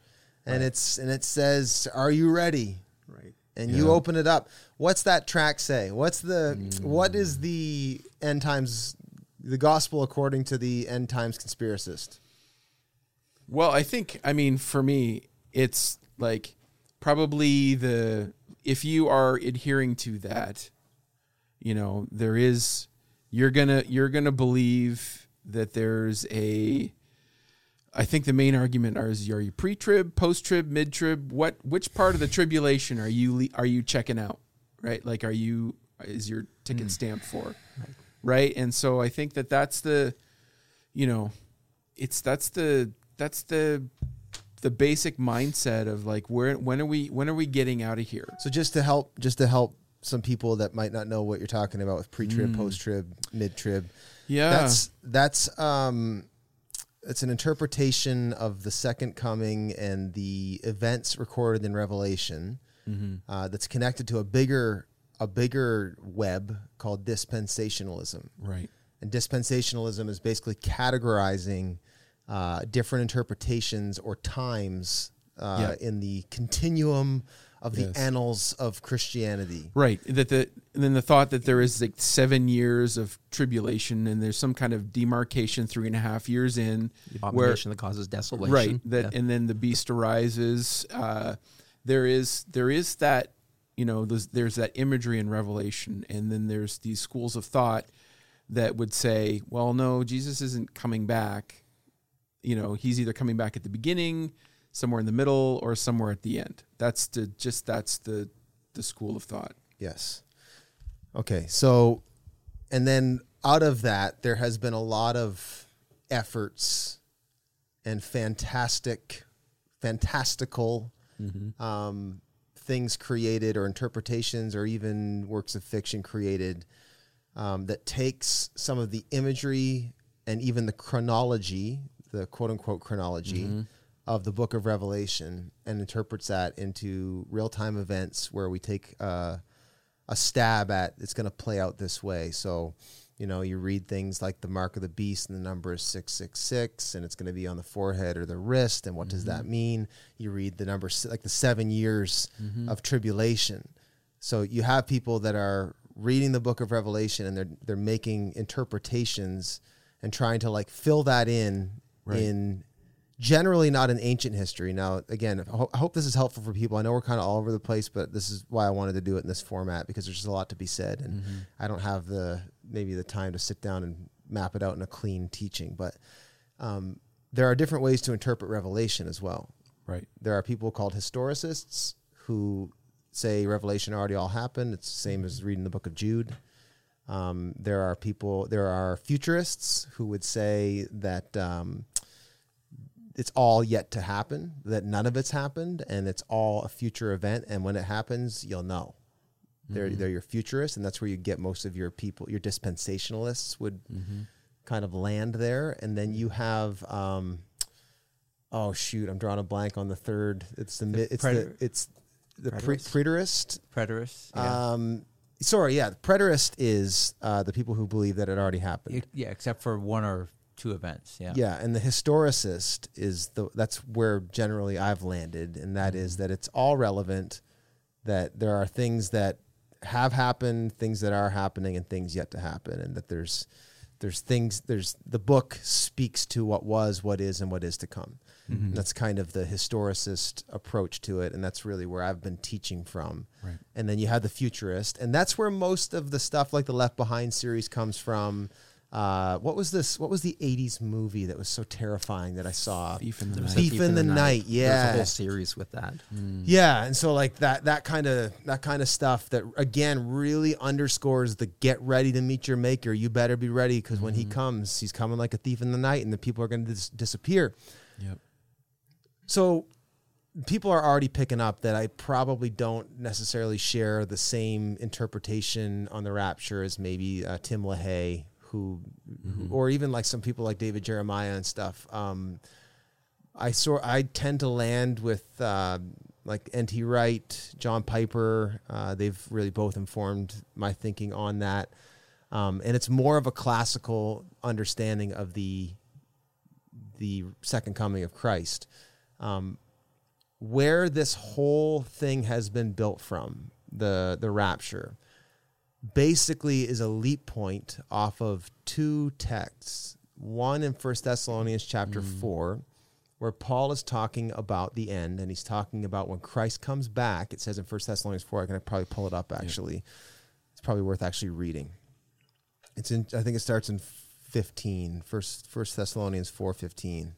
and it says, "Are you ready?" Right. And you open it up. What's that track say? What is the End Times, the gospel according to the End Times conspiracist? Well, for me, it's like probably if you are adhering to that, you're gonna believe that there's I think the main argument are you pre-trib, post-trib, mid-trib? Which part of the tribulation are you checking out? Right? Like, is your ticket stamped for? Right. And so I think that that's the basic mindset of like, when are we getting out of here? So just to help some people that might not know what you're talking about with pre-trib, post-trib, mid-trib. Yeah. That's it's an interpretation of the second coming and the events recorded in Revelation that's connected to a bigger web called dispensationalism. Right. And dispensationalism is basically categorizing different interpretations or times in the continuum of the annals of Christianity. Right. Then the thought that there is like 7 years of tribulation and there's some kind of demarcation 3.5 years in. The abomination that causes desolation. Right. And then the beast arises. There is that, there's that imagery in Revelation. And then there's these schools of thought that would say, well, no, Jesus isn't coming back. He's either coming back at the beginning, somewhere in the middle, or somewhere at the end. That's the school of thought. Yes. Okay. So, and then out of that, there has been a lot of efforts and fantastical things created, or interpretations, or even works of fiction created that takes some of the imagery and even the chronology, the quote-unquote chronology of the book of Revelation, and interprets that into real-time events where we take a stab at it's going to play out this way. So, you read things like the mark of the beast and the number is 666, and it's going to be on the forehead or the wrist, and what does that mean? You read the number, like the 7 years of tribulation. So you have people that are reading the book of Revelation, and they're making interpretations and trying to like fill that in. Right. In generally not in ancient history. Now, again, I hope this is helpful for people. I know we're kind of all over the place, but this is why I wanted to do it in this format, because there's just a lot to be said, and I don't have the time to sit down and map it out in a clean teaching. But there are different ways to interpret Revelation as well. Right. There are people called historicists who say Revelation already all happened. It's the same as reading the book of Jude. There are futurists who would say that it's all yet to happen, that none of it's happened, and it's all a future event, and when it happens, you'll know. They're your futurists, and that's where you get most of your people. Your dispensationalists would kind of land there, and then you have I'm drawing a blank on the third. It's the preterist. Preterist. Yeah. The preterist is the people who believe that it already happened. Yeah, except for one or two events, yeah. Yeah, and the historicist that's where generally I've landed, and that is that it's all relevant, that there are things that have happened, things that are happening, and things yet to happen, and that there's the book speaks to what was, what is, and what is to come. Mm-hmm. That's kind of the historicist approach to it, and that's really where I've been teaching from. Right. And then you have the futurist, and that's where most of the stuff like the Left Behind series comes from. What was the 80s movie that was so terrifying that I saw? Thief in the Night. Yeah. There's a whole series with that. Mm. Yeah, and so like that kind of stuff that again really underscores the get ready to meet your maker. You better be ready, because when he comes, he's coming like a thief in the night, and the people are going to disappear. Yep. So people are already picking up that I probably don't necessarily share the same interpretation on the rapture as maybe Tim LaHaye, who or even like some people like David Jeremiah and stuff. I tend to land with like N.T. Wright, John Piper. They've really both informed my thinking on that. And it's more of a classical understanding of the second coming of Christ. Where this whole thing has been built from, the rapture, basically is a leap point off of two texts. One in 1 Thessalonians chapter 4, where Paul is talking about the end, and he's talking about when Christ comes back. It says in 1 Thessalonians 4, I can probably pull it up actually. Yeah. It's probably worth actually reading. It's in, I think it starts in 15, 1 Thessalonians 4:15.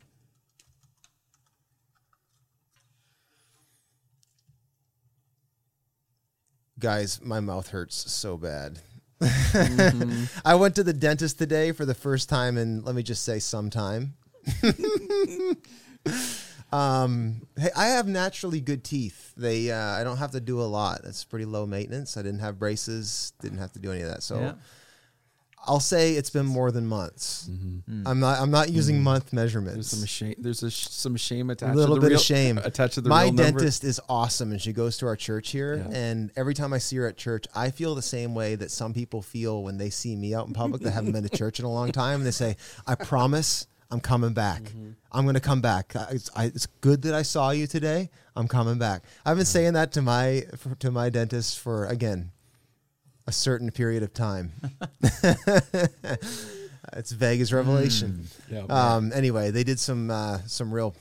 Guys, my mouth hurts so bad. Mm-hmm. I went to the dentist today for the first time in, let me just say, some time. Hey, I have naturally good teeth. They, I don't have to do a lot. It's pretty low maintenance. I didn't have braces, didn't have to do any of that. So yeah. I'll say it's been more than months. Mm-hmm. I'm not using month measurements. There's some shame. Attached. A little to the bit real, of shame attached to the. My real dentist is awesome, and she goes to our church here. Yeah. And every time I see her at church, I feel the same way that some people feel when they see me out in public that haven't been to church in a long time. And they say, "I promise, I'm coming back. Mm-hmm. I'm going to come back. It's good that I saw you today. I'm coming back." I've been saying that to my dentist for a certain period of time. It's vague as Revelation. Yeah, anyway, they did some real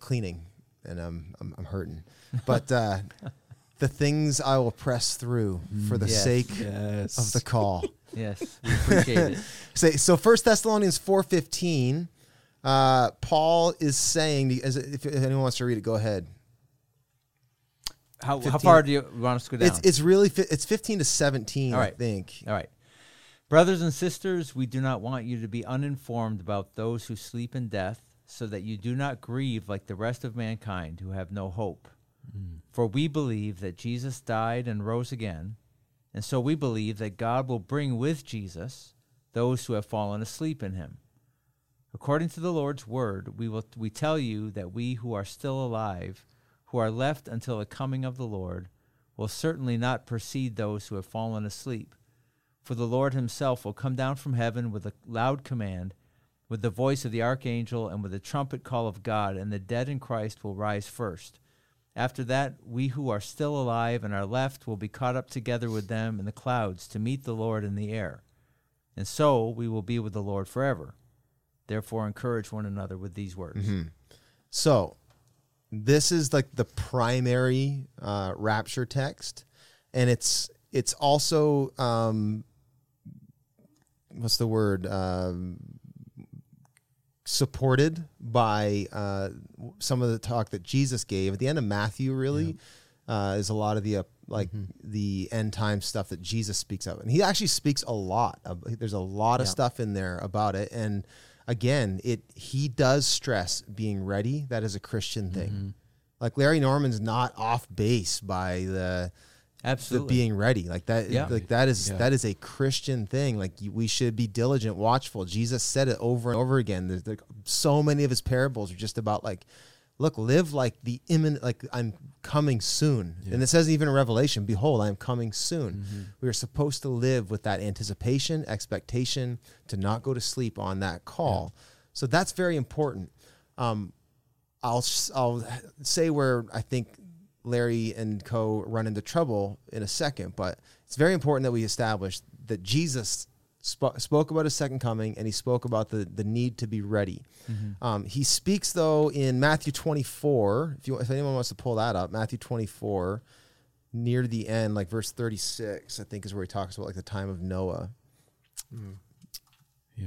cleaning, and I'm hurting. But the things I will press through for the sake of the call. Yes, we appreciate it. So 1 Thessalonians 4:15, Paul is saying, if anyone wants to read it, go ahead. How far do you want us to go down? It's 15 to 17, I think. All right. Brothers and sisters, we do not want you to be uninformed about those who sleep in death, so that you do not grieve like the rest of mankind who have no hope. For we believe that Jesus died and rose again, and so we believe that God will bring with Jesus those who have fallen asleep in him. According to the Lord's word, we tell you that we who are still alive, who are left until the coming of the Lord, will certainly not precede those who have fallen asleep. For the Lord himself will come down from heaven with a loud command, with the voice of the archangel, and with the trumpet call of God, and the dead in Christ will rise first. After that, we who are still alive and are left will be caught up together with them in the clouds to meet the Lord in the air. And so we will be with the Lord forever. Therefore, encourage one another with these words. Mm-hmm. So, this is like the primary rapture text, and it's also what's the word, supported by some of the talk that Jesus gave at the end of Matthew. Really, is a lot of the the end time stuff that Jesus speaks of, and he actually speaks a lot. There's a lot of stuff in there about it, and. Again, he does stress being ready. That is a Christian thing. Mm-hmm. Like Larry Norman's not off base by the being ready. Like that. Yeah. Like that is a Christian thing. Like we should be diligent, watchful. Jesus said it over and over again. There's so many of his parables are just about like, look, live like the imminent. Like I'm coming soon, and it says even in Revelation, "Behold, I am coming soon." Mm-hmm. We are supposed to live with that anticipation, expectation, to not go to sleep on that call. Yeah. So that's very important. I'll say where I think Larry and Co. run into trouble in a second, but it's very important that we establish that Jesus spoke about his second coming, and he spoke about the need to be ready. Mm-hmm. He speaks, though, in Matthew 24, if anyone wants to pull that up, Matthew 24, near the end, like verse 36, I think is where he talks about like the time of Noah. Mm. Yeah.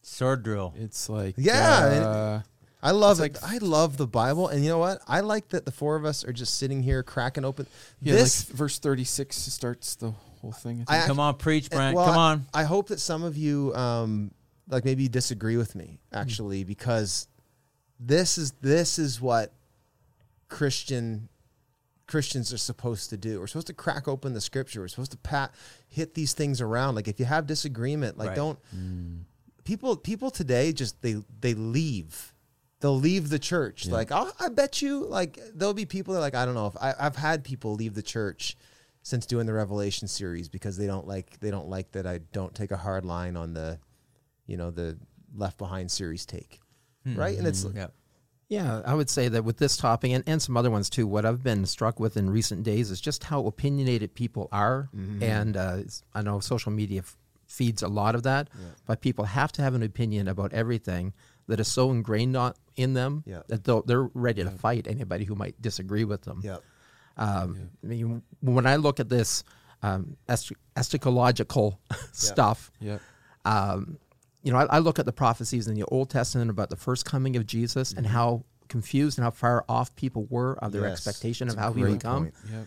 Sword drill. It's like... Yeah. I love it. I love the Bible, and you know what? I like that the four of us are just sitting here cracking open. Yeah, this like verse 36 starts the whole thing. Come on, preach, Brent. Well, come on. I hope that some of you, like maybe disagree with me actually, because this is what Christians are supposed to do. We're supposed to crack open the Scripture. We're supposed to hit these things around. Like if you have disagreement, like don't people today just they leave. they'll leave the church. Yeah. Like, I bet you, like, there'll be people that, like, I don't know if I've had people leave the church since doing the Revelation series because they don't like that I don't take a hard line on the, you know, the Left Behind series take. Mm-hmm. Right. And it's, yeah, I would say that with this topic and some other ones too, what I've been struck with in recent days is just how opinionated people are. Mm-hmm. And I know social media feeds a lot of that, but people have to have an opinion about everything that is so ingrained in them that they're ready to fight anybody who might disagree with them. Yeah. I mean, when I look at this eschatological stuff, you know, I look at the prophecies in the Old Testament about the first coming of Jesus and how confused and how far off people were of their expectation of how he would come. Yep.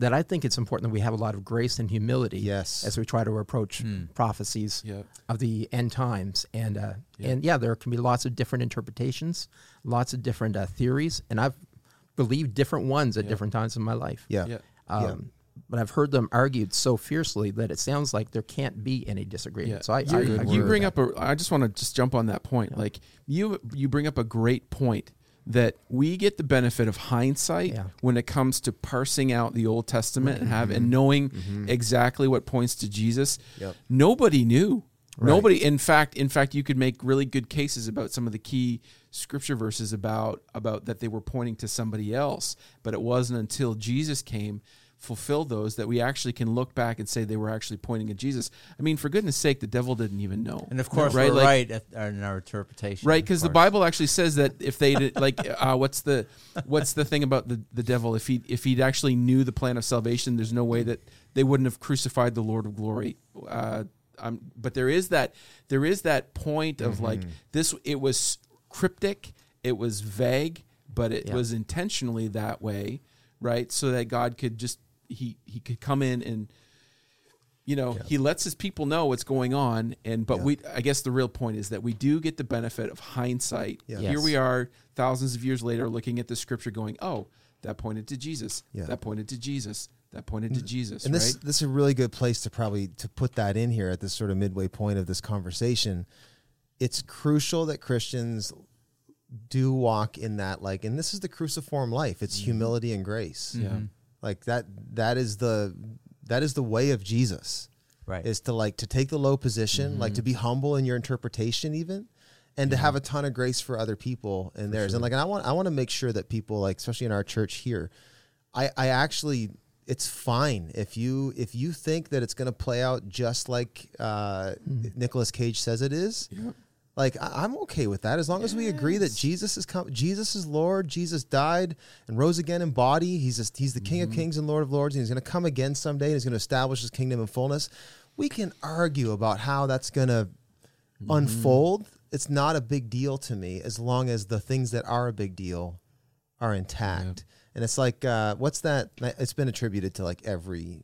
That I think it's important that we have a lot of grace and humility as we try to approach prophecies of the end times. And, there can be lots of different interpretations, lots of different theories, and I've believed different ones at different times in my life. But I've heard them argued so fiercely that it sounds like there can't be any disagreement. Yeah. So you bring up I just want to just jump on that point. Yeah. Like you bring up a great point that we get the benefit of hindsight when it comes to parsing out the Old Testament and knowing exactly what points to Jesus. Yep. Nobody knew. Right. Nobody. In fact, you could make really good cases about some of the key scripture verses about that they were pointing to somebody else, but it wasn't until Jesus came, fulfill those, that we actually can look back and say they were actually pointing at Jesus. I mean, for goodness sake, the devil didn't even know. And of course, we're right in our interpretation. Right, because the Bible actually says that if they did, like, what's the thing about the devil? If he'd actually knew the plan of salvation, there's no way that they wouldn't have crucified the Lord of glory. But there is that point of like this. It was cryptic, it was vague, but it was intentionally that way, right? So that God could just. He could come in and, you know, he lets his people know what's going on. But I guess the real point is that we do get the benefit of hindsight. Yeah. Yes. Here we are thousands of years later looking at the scripture going, oh, that pointed to Jesus. Yeah. That pointed to Jesus. That pointed to Jesus. And this is a really good place to probably to put that in here at this sort of midway point of this conversation. It's crucial that Christians do walk in that, like, and this is the cruciform life. It's humility and grace. Mm-hmm. Yeah. Like that is the way of Jesus, right? Is to like, to take the low position, like to be humble in your interpretation even, and to have a ton of grace for other people and theirs. Sure. And like, and I want to make sure that people, like, especially in our church here, I actually, it's fine. If you think that it's going to play out just like, Nicolas Cage says it is, like, I'm okay with that as long as we agree that Jesus is Jesus is Lord, Jesus died and rose again in body. He's the King of Kings and Lord of Lords, and he's going to come again someday, and he's going to establish his kingdom in fullness. We can argue about how that's going to unfold. It's not a big deal to me as long as the things that are a big deal are intact. Yeah. And it's like, what's that? It's been attributed to like every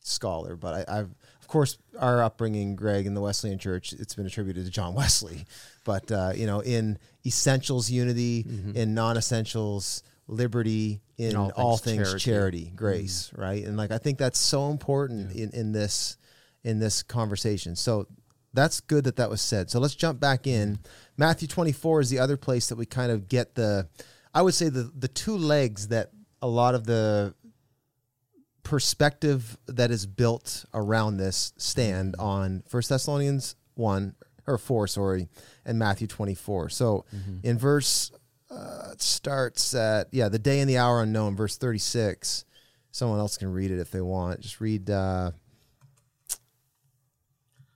scholar, but I've of course, our upbringing, Greg, in the Wesleyan Church, it's been attributed to John Wesley. But, you know, in essentials, unity, in non-essentials, liberty, in all things charity, grace, right? And, like, I think that's so important in this conversation. So that's good that was said. So let's jump back in. Matthew 24 is the other place that we kind of get the two legs that a lot of the perspective that is built around this stand on 1 Thessalonians 4, and Matthew 24. So in verse, it starts at, the day and the hour unknown, verse 36. Someone else can read it if they want. Just read,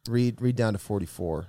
read down to 44.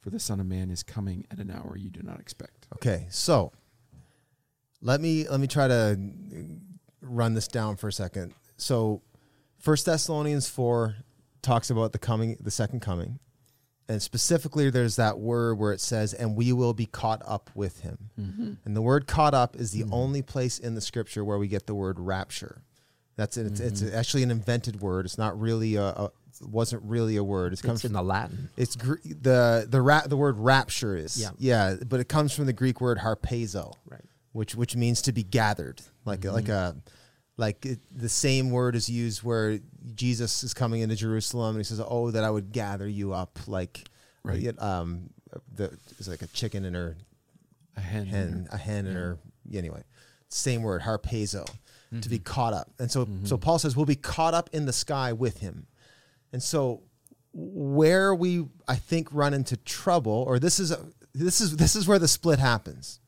for the Son of Man is coming at an hour you do not expect. Okay, so let me try to run this down for a second. So 1 Thessalonians 4 talks about the second coming. And specifically, there's that word where it says, and we will be caught up with him. Mm-hmm. And the word caught up is the only place in the scripture where we get the word rapture. That's it. It's actually an invented word. It's not really wasn't really a word. It comes from the Latin. It's the word rapture is. Yeah. But it comes from the Greek word harpazo, right? Which means to be gathered, the same word is used where Jesus is coming into Jerusalem and he says, "Oh, that I would gather you up it's like a chicken and her hen and her anyway." Same word, harpazo, to be caught up. And so Paul says we'll be caught up in the sky with him. And so where we I think run into trouble, or this is where the split happens.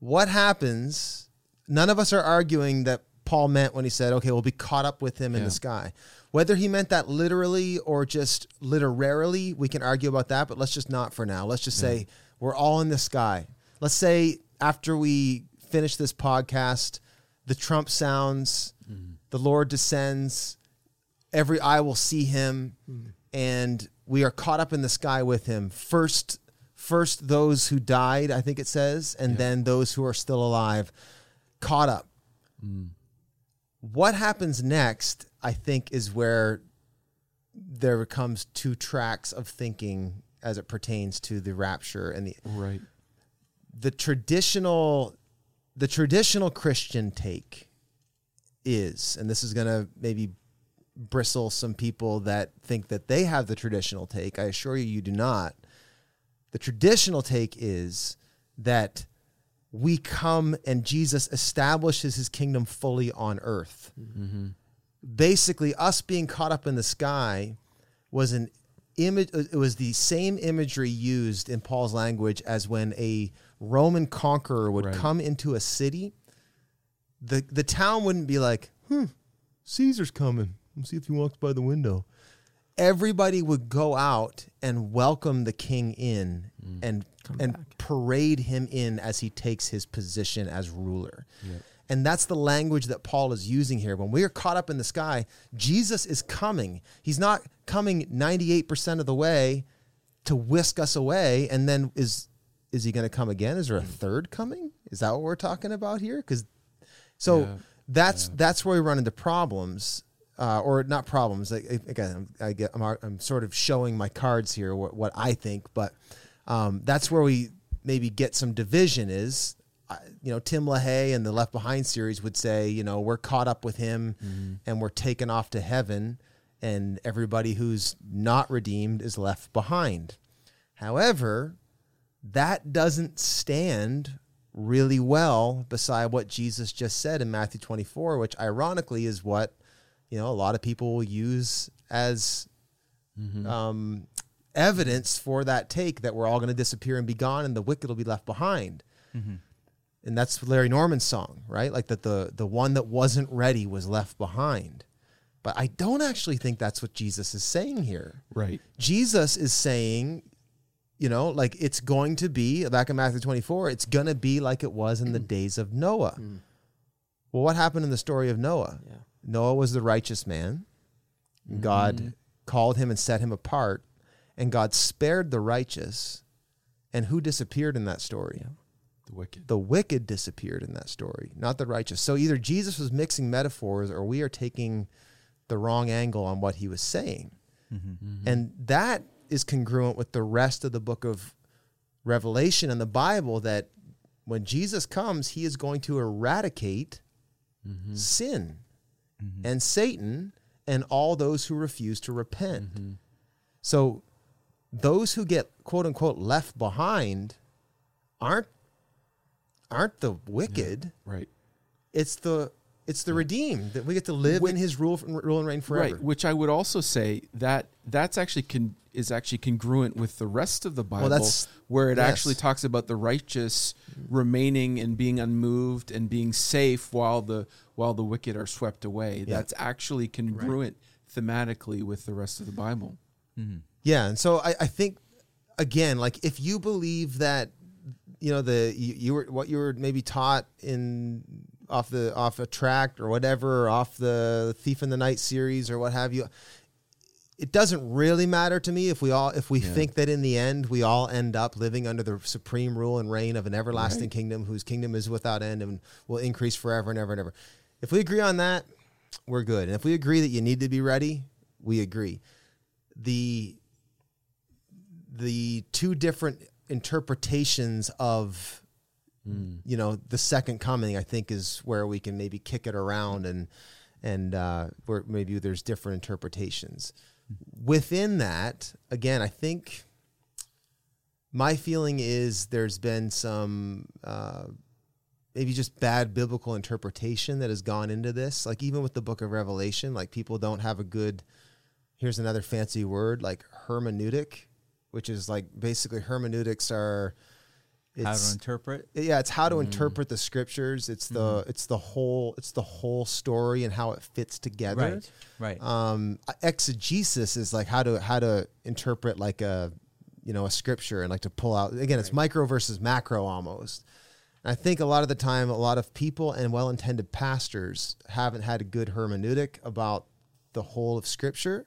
What happens? None of us are arguing that Paul meant when he said, okay, we'll be caught up with him in the sky. Whether he meant that literally or just literarily, we can argue about that, but let's just not for now. Let's just say we're all in the sky. Let's say after we finish this podcast, the trump sounds, the Lord descends, every eye will see him, and we are caught up in the sky with him. First those who died, I think it says, and then those who are still alive, caught up. What happens next, I think, is where there becomes two tracks of thinking as it pertains to the rapture and the traditional Christian take is, and this is going to maybe bristle some people that think that they have the traditional take. I assure you, you do not. The traditional take is that we come and Jesus establishes his kingdom fully on earth. Mm-hmm. Basically, us being caught up in the sky was an image. It was the same imagery used in Paul's language as when a Roman conqueror would come into a city. The town wouldn't be like, Caesar's coming. Let's see if he walks by the window. Everybody would go out and welcome the king in and parade him in as he takes his position as ruler. Yep. And that's the language that Paul is using here. When we are caught up in the sky, Jesus is coming. He's not coming 98% of the way to whisk us away. And then is he going to come again? Is there a third coming? Is that what we're talking about here? That's where we run into problems. Or not problems. Again, I'm sort of showing my cards here, what I think, but that's where we maybe get some division is, Tim LaHaye and the Left Behind series would say, we're caught up with him and we're taken off to heaven, and everybody who's not redeemed is left behind. However, that doesn't stand really well beside what Jesus just said in Matthew 24, which ironically is what a lot of people will use as evidence for that take, that we're all going to disappear and be gone and the wicked will be left behind. Mm-hmm. And that's Larry Norman's song, right? Like that the one that wasn't ready was left behind. But I don't actually think that's what Jesus is saying here. Right. Jesus is saying, it's going to be, back in Matthew 24, it's going to be like it was in the days of Noah. Mm. Well, what happened in the story of Noah? Yeah. Noah was the righteous man. God called him and set him apart, and God spared the righteous. And who disappeared in that story? Yeah. The wicked. The wicked disappeared in that story, not the righteous. So either Jesus was mixing metaphors or we are taking the wrong angle on what he was saying. Mm-hmm. And that is congruent with the rest of the book of Revelation and the Bible, that when Jesus comes, he is going to eradicate sin. Mm-hmm. And Satan and all those who refuse to repent. Mm-hmm. So those who get, quote unquote, left behind aren't the wicked. Yeah, right. It's the redeemed, that we get to live in his rule and reign forever. Right, which I would also say that's actually is actually congruent with the rest of the Bible, where it actually talks about the righteous remaining and being unmoved and being safe while the wicked are swept away. Yeah. That's actually congruent thematically with the rest of the Bible. Mm-hmm. Yeah, and so I think, again, like if you believe that, you know, you were maybe taught in off a tract or whatever, or off the Thief in the Night series or what have you, it doesn't really matter to me if we think that in the end we all end up living under the supreme rule and reign of an everlasting kingdom whose kingdom is without end and will increase forever and ever and ever. If we agree on that, we're good. And if we agree that you need to be ready, we agree. The two different interpretations of you know, the second coming, I think, is where we can maybe kick it around and where maybe there's different interpretations. Within that, again, I think my feeling is there's been some maybe just bad biblical interpretation that has gone into this. Like even with the book of Revelation, like people don't have a good, here's another fancy word, like hermeneutic, which is like basically hermeneutics are... How to interpret? Yeah, it's how to interpret the scriptures. It's the whole story and how it fits together. Right. Exegesis is like how to interpret like a scripture and like to pull out. Again, it's micro versus macro almost. And I think a lot of the time, a lot of people and well-intended pastors haven't had a good hermeneutic about the whole of scripture.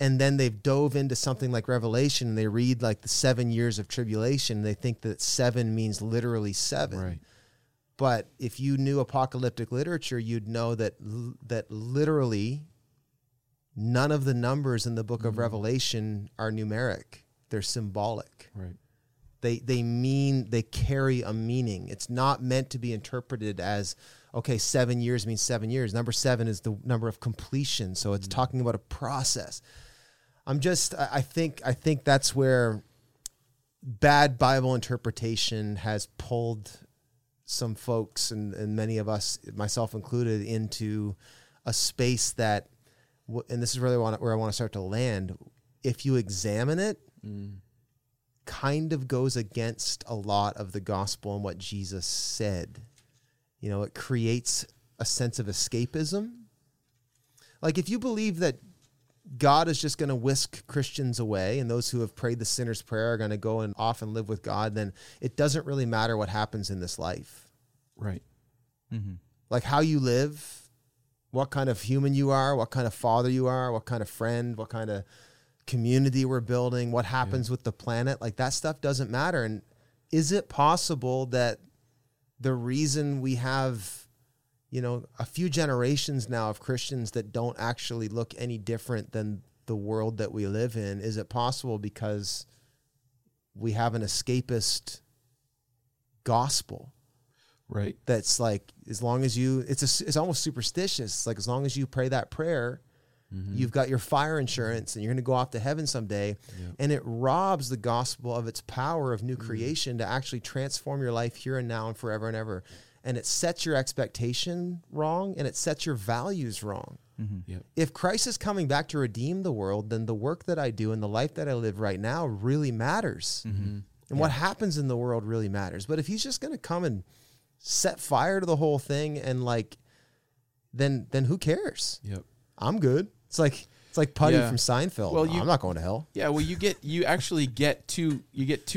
And then they've dove into something like Revelation and they read like the 7 years of tribulation. And they think that 7 means literally 7. Right. But if you knew apocalyptic literature, you'd know that literally none of the numbers in the book of Revelation are numeric. They're symbolic. Right. They carry a meaning. It's not meant to be interpreted as, okay, 7 years means 7 years. Number 7 is the number of completion. So it's talking about a process. I think that's where bad Bible interpretation has pulled some folks and many of us, myself included, into a space that, and this is really where I want to start to land, if you examine it, kind of goes against a lot of the gospel and what Jesus said. You know, it creates a sense of escapism. Like if you believe that God is just going to whisk Christians away, and those who have prayed the sinner's prayer are going to go and off and live with God, then it doesn't really matter what happens in this life. Right. Mm-hmm. Like how you live, what kind of human you are, what kind of father you are, what kind of friend, what kind of community we're building, what happens with the planet, like that stuff doesn't matter. And is it possible that the reason we have, you know, a few generations now of Christians that don't actually look any different than the world that we live in, is it possible because we have an escapist gospel? Right. That's like, as long as you, it's almost superstitious. It's like, as long as you pray that prayer, you've got your fire insurance and you're going to go off to heaven someday. Yep. And it robs the gospel of its power of new creation to actually transform your life here and now and forever and ever. And it sets your expectation wrong and it sets your values wrong. Mm-hmm. Yep. If Christ is coming back to redeem the world, then the work that I do and the life that I live right now really matters. Mm-hmm. And what happens in the world really matters. But if he's just going to come and set fire to the whole thing and like, then who cares? Yep. I'm good. It's like Putty from Seinfeld. Well, I'm not going to hell. Yeah, well, you get two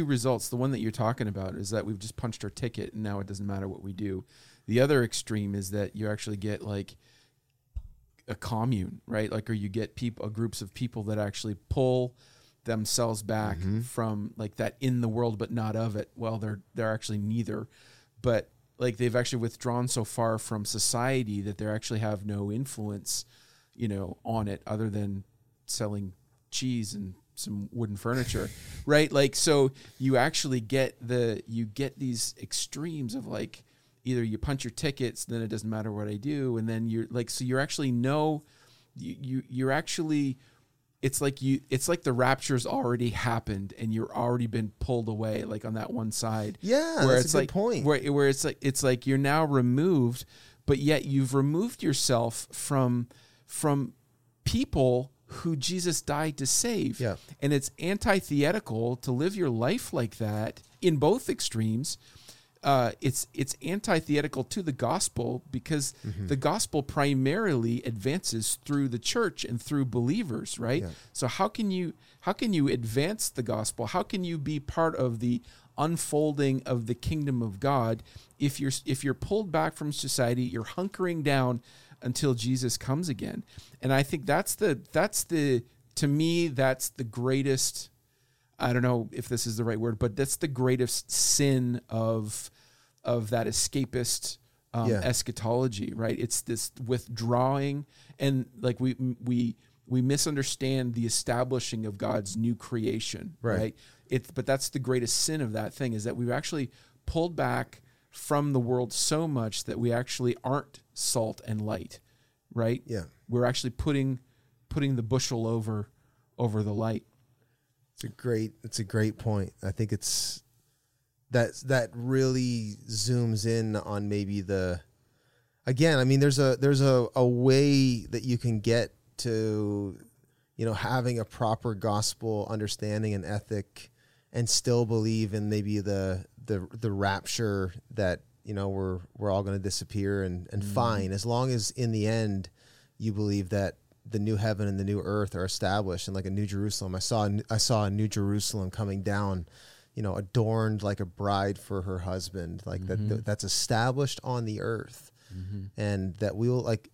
results. The one that you're talking about is that we've just punched our ticket and now it doesn't matter what we do. The other extreme is that you actually get like a commune, right? Like, or you get groups of people that actually pull themselves back from like that in the world but not of it. Well, they're actually neither, but like they've actually withdrawn so far from society that they actually have no influence, you know, on it other than selling cheese and some wooden furniture, right? Like, so you actually get you get these extremes of like, either you punch your tickets, then it doesn't matter what I do. And then you're like, so you're actually it's like the rapture's already happened and you're already been pulled away, like on that one side. Yeah. Where that's it's a good like point where it's like you're now removed, but yet you've removed yourself from people who Jesus died to save. Yeah. And it's antithetical to live your life like that in both extremes. It's antithetical to the gospel because mm-hmm. the gospel primarily advances through the church and through believers, right? Yeah. So how can you advance the gospel? How can you be part of the unfolding of the kingdom of God if you're pulled back from society, you're hunkering down until Jesus comes again? And I think that's the greatest, I don't know if this is the right word, but that's the greatest sin of that escapist eschatology, right? It's this withdrawing, and like we misunderstand the establishing of God's new creation, right? But that's the greatest sin of that thing, is that we've actually pulled back from the world so much that we actually aren't salt and light, right? Yeah, we're actually putting the bushel over the light. It's a great point. I think it's that really zooms in on maybe there's a way that you can get to, you know, having a proper gospel understanding and ethic and still believe in maybe the rapture that, you know, we're all going to disappear and mm-hmm. fine, as long as in the end you believe that the new heaven and the new earth are established and like a new Jerusalem. I saw a new Jerusalem coming down, you know, adorned like a bride for her husband, like mm-hmm. that's established on the earth. Mm-hmm. And that we will, like,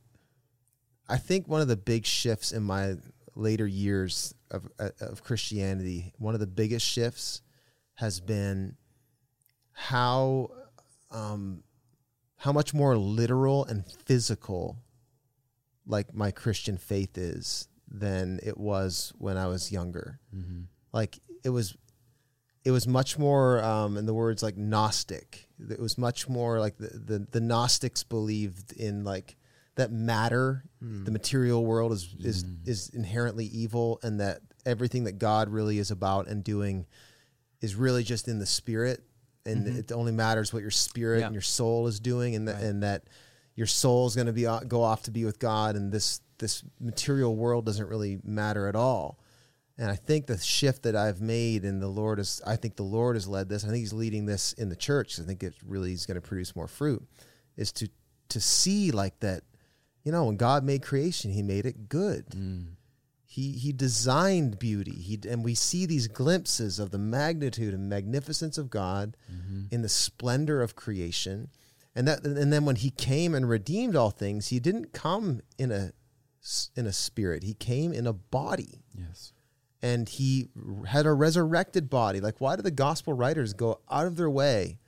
I think one of the big shifts in my later years of Christianity, one of the biggest shifts has been how much more literal and physical like my Christian faith is than it was when I was younger. Mm-hmm. Like it was much more, in the words like Gnostic, it was much more like the Gnostics believed in like that matter, the material world is inherently evil, and that everything that God really is about and doing is really just in the spirit. And mm-hmm. it only matters what your spirit and your soul is doing. And that your soul is going to go off to be with God, and this material world doesn't really matter at all. And I think the shift that I've made, and I think the Lord has led this. I think he's leading this in the church. I think it really is going to produce more fruit, is to see like that, you know, when God made creation, he made it good. Mm. He designed beauty. And we see these glimpses of the magnitude and magnificence of God mm-hmm. in the splendor of creation. And then when he came and redeemed all things, he didn't come in a spirit. He came in a body. Yes. And he had a resurrected body. Like, why do the gospel writers go out of their way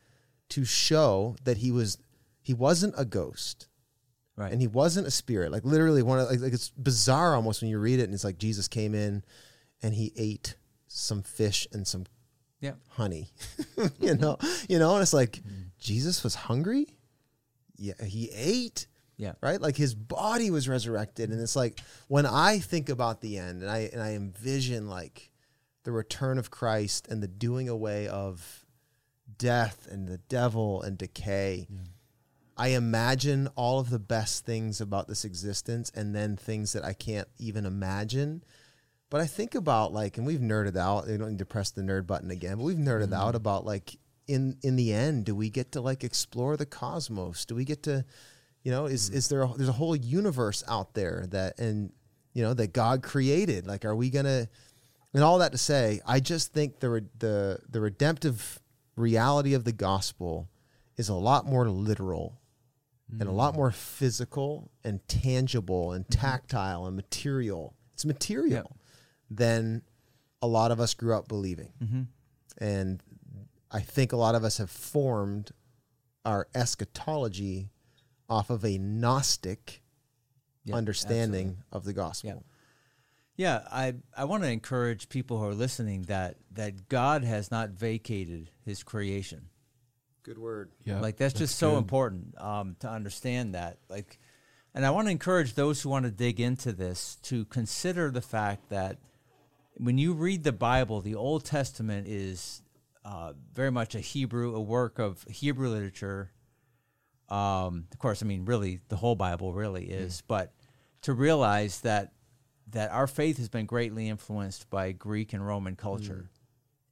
to show that he wasn't a ghost? Right. And he wasn't a spirit. Like, literally, it's bizarre almost when you read it, and it's like Jesus came in and he ate some fish and some honey. you know, and it's like Jesus was hungry. Yeah, he ate. Yeah. Right? Like, his body was resurrected. And it's like, when I think about the end and I envision like the return of Christ and the doing away of death and the devil and decay. Yeah. I imagine all of the best things about this existence, and then things that I can't even imagine. But I think about, like, and we've nerded out, we don't need to press the nerd button again, but we've nerded mm-hmm. out about, like, in the end, do we get to like explore the cosmos? Do we get to, you know, there's a whole universe out there that, and you know, that God created, like, are we going to, and all that to say, I just think the redemptive reality of the gospel is a lot more literal and a lot more physical and tangible and tactile and material. It's material than a lot of us grew up believing. Mm-hmm. And I think a lot of us have formed our eschatology off of a Gnostic understanding of the gospel. Yeah, I want to encourage people who are listening that God has not vacated his creation. Good word. Yeah, like that's just so good. Important to understand that. Like, and I want to encourage those who want to dig into this to consider the fact that when you read the Bible, the Old Testament is very much a work of Hebrew literature. Of course, I mean, really, the whole Bible really is. Mm. But to realize that that our faith has been greatly influenced by Greek and Roman culture. Mm.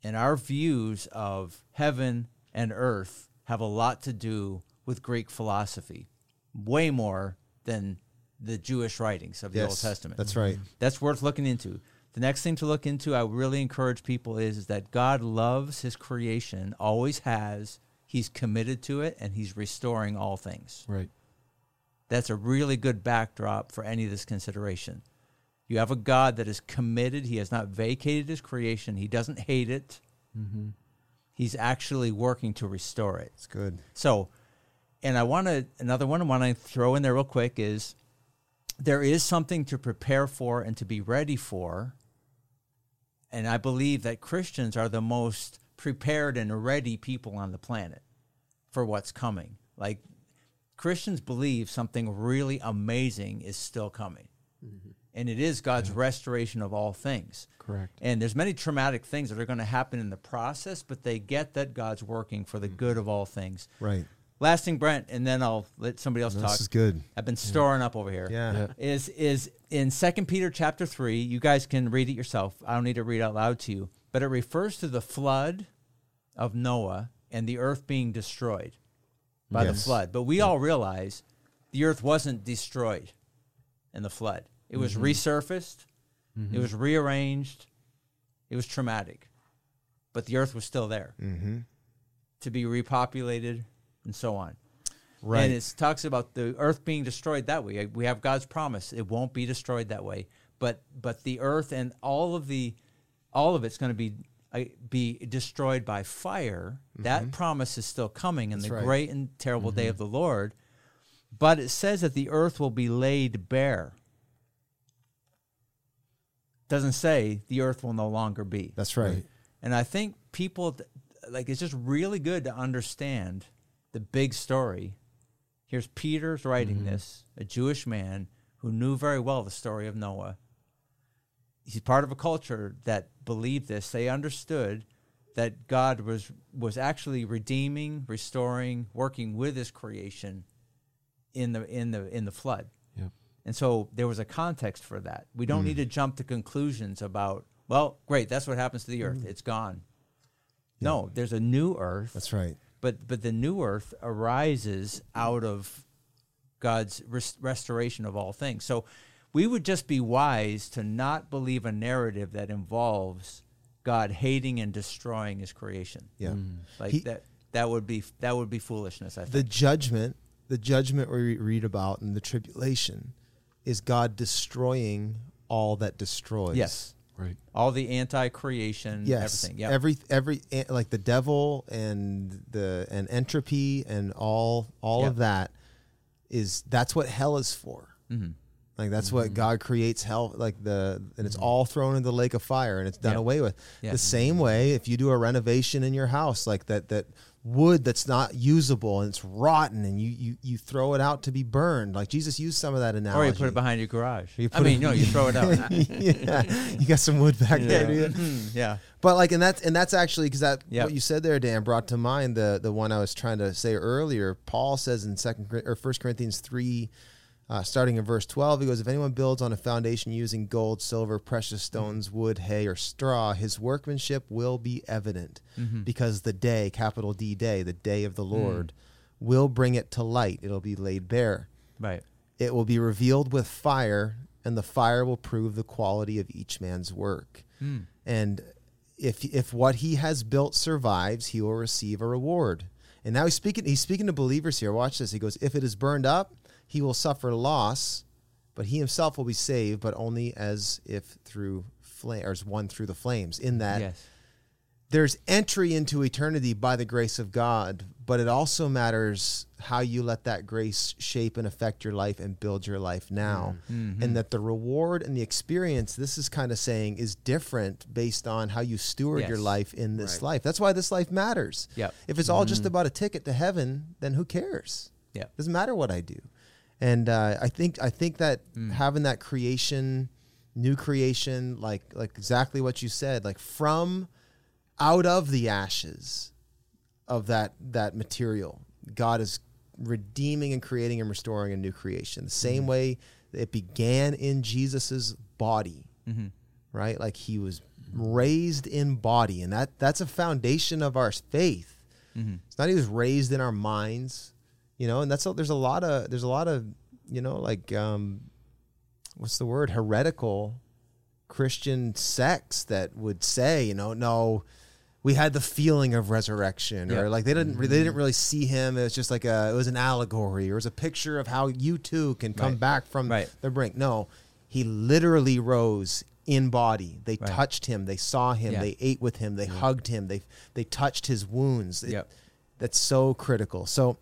And our views of heaven and earth have a lot to do with Greek philosophy, way more than the Jewish writings of the Old Testament. That's right. That's worth looking into. The next thing to look into, I really encourage people, is that God loves his creation, always has. He's committed to it, and he's restoring all things. Right. That's a really good backdrop for any of this consideration. You have a God that is committed. He has not vacated his creation. He doesn't hate it. Mm-hmm. He's actually working to restore it. It's good. So, and I want to, another one I want to throw in there real quick is, there is something to prepare for and to be ready for. And I believe that Christians are the most prepared and ready people on the planet for what's coming. Like, Christians believe something really amazing is still coming. Mm-hmm. And it is God's restoration of all things. Correct. And there's many traumatic things that are going to happen in the process, but they get that God's working for the good of all things. Right. Last thing, Brent, and then I'll let somebody else talk. This is good. I've been storing up over here. Yeah. Is in 2 Peter chapter 3, you guys can read it yourself. I don't need to read out loud to you. But it refers to the flood of Noah and the earth being destroyed by the flood. But we all realize the earth wasn't destroyed in the flood. It was resurfaced. Mm-hmm. It was rearranged. It was traumatic. But the earth was still there to be repopulated, and so on. Right. And it talks about the earth being destroyed that way. We have God's promise. It won't be destroyed that way. But the earth and all of it's going to be destroyed by fire. Mm-hmm. That promise is still coming in great and terrible day of the Lord. But it says that the earth will be laid bare. Doesn't say the earth will no longer be. That's right. And I think people, like, it's just really good to understand the big story. Here's Peter's writing this, a Jewish man who knew very well the story of Noah. He's part of a culture that believed this. They understood that God was actually redeeming, restoring, working with his creation in the flood. Yeah. And so there was a context for that. We don't need to jump to conclusions about, well, great, that's what happens to the earth. It's gone. Yeah. No, there's a new earth. That's right. But the new earth arises out of God's restoration of all things. So we would just be wise to not believe a narrative that involves God hating and destroying his creation. Yeah, like that would be foolishness, I think. The judgment we read about in the tribulation is God destroying all that destroys. Yes. Right. All the anti-creation, everything. Yep. Every like the devil and entropy and all of that that's what hell is for. Mm-hmm. Like that's what God creates hell, and it's all thrown in the lake of fire and it's done away with. Yep. The same way, if you do a renovation in your house, like that wood that's not usable and it's rotten and you throw it out to be burned. Like Jesus used some of that analogy. Or you put it behind your garage. You throw it out. Yeah. You got some wood back there, dude. Yeah. But that's actually because what you said there, Dan, brought to mind the one I was trying to say earlier. Paul says in 1 Corinthians 3, starting in verse 12, he goes, if anyone builds on a foundation using gold, silver, precious stones, wood, hay, or straw, his workmanship will be evident because the day, capital D day, the day of the Lord, will bring it to light. It'll be laid bare. Right. It will be revealed with fire, and the fire will prove the quality of each man's work. Mm. And if what he has built survives, he will receive a reward. And now he's speaking to believers here. Watch this. He goes, if it is burned up, he will suffer loss, but he himself will be saved, but only as if through flame, or as one through the flames. In that, there's entry into eternity by the grace of God, but it also matters how you let that grace shape and affect your life and build your life now. Mm-hmm. And that the reward and the experience, this is kind of saying, is different based on how you steward your life in this life. That's why this life matters. Yep. If it's all just about a ticket to heaven, then who cares? Yeah. Doesn't matter what I do. And I think that having that creation, new creation, like exactly what you said, like from out of the ashes of that material, God is redeeming and creating and restoring a new creation. The same way it began in Jesus's body, mm-hmm. right? Like he was raised in body, and that's a foundation of our faith. Mm-hmm. It's not he was raised in our minds, you know, and that's there's a lot of you know, like what's the word, heretical Christian sects that would say, you know, no, we had the feeling of resurrection, yep. or like they didn't really see him. It was just like it was an allegory, or it was a picture of how you too can come right. back from right. the brink. No, he literally rose in body. They right. touched him. They saw him. Yeah. They ate with him. They yeah. hugged him. They touched his wounds. Yep. That's so critical. So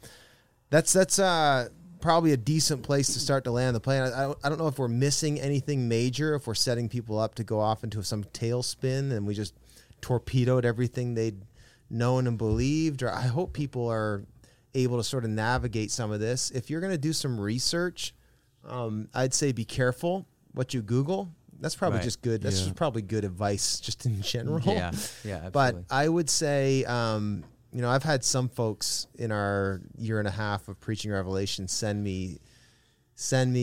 that's probably a decent place to start to land the plane. I don't know if we're missing anything major, if we're setting people up to go off into some tailspin and we just torpedoed everything they'd known and believed. Or I hope people are able to sort of navigate some of this. If you're going to do some research, I'd say be careful what you Google. That's probably right. just good. That's yeah. just probably good advice just in general. Yeah, yeah. Absolutely. But I would say, you know, I've had some folks in our year and a half of preaching Revelation send me some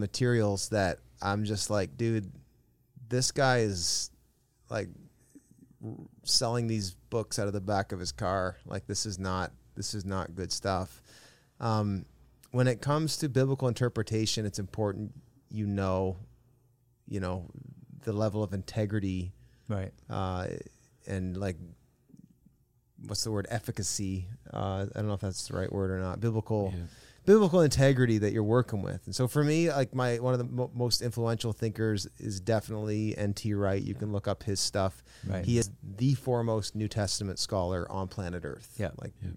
materials that I'm just like, dude, this guy is like selling these books out of the back of his car. Like this is not good stuff. When it comes to biblical interpretation, it's important you know the level of integrity, right? And like, what's the word? Efficacy. I don't know if that's the right word or not. Biblical integrity that you're working with. And so for me, like one of the most influential thinkers is definitely N.T. Wright. You can look up his stuff. Right. He is the foremost New Testament scholar on planet Earth. Yeah. Like, yeah.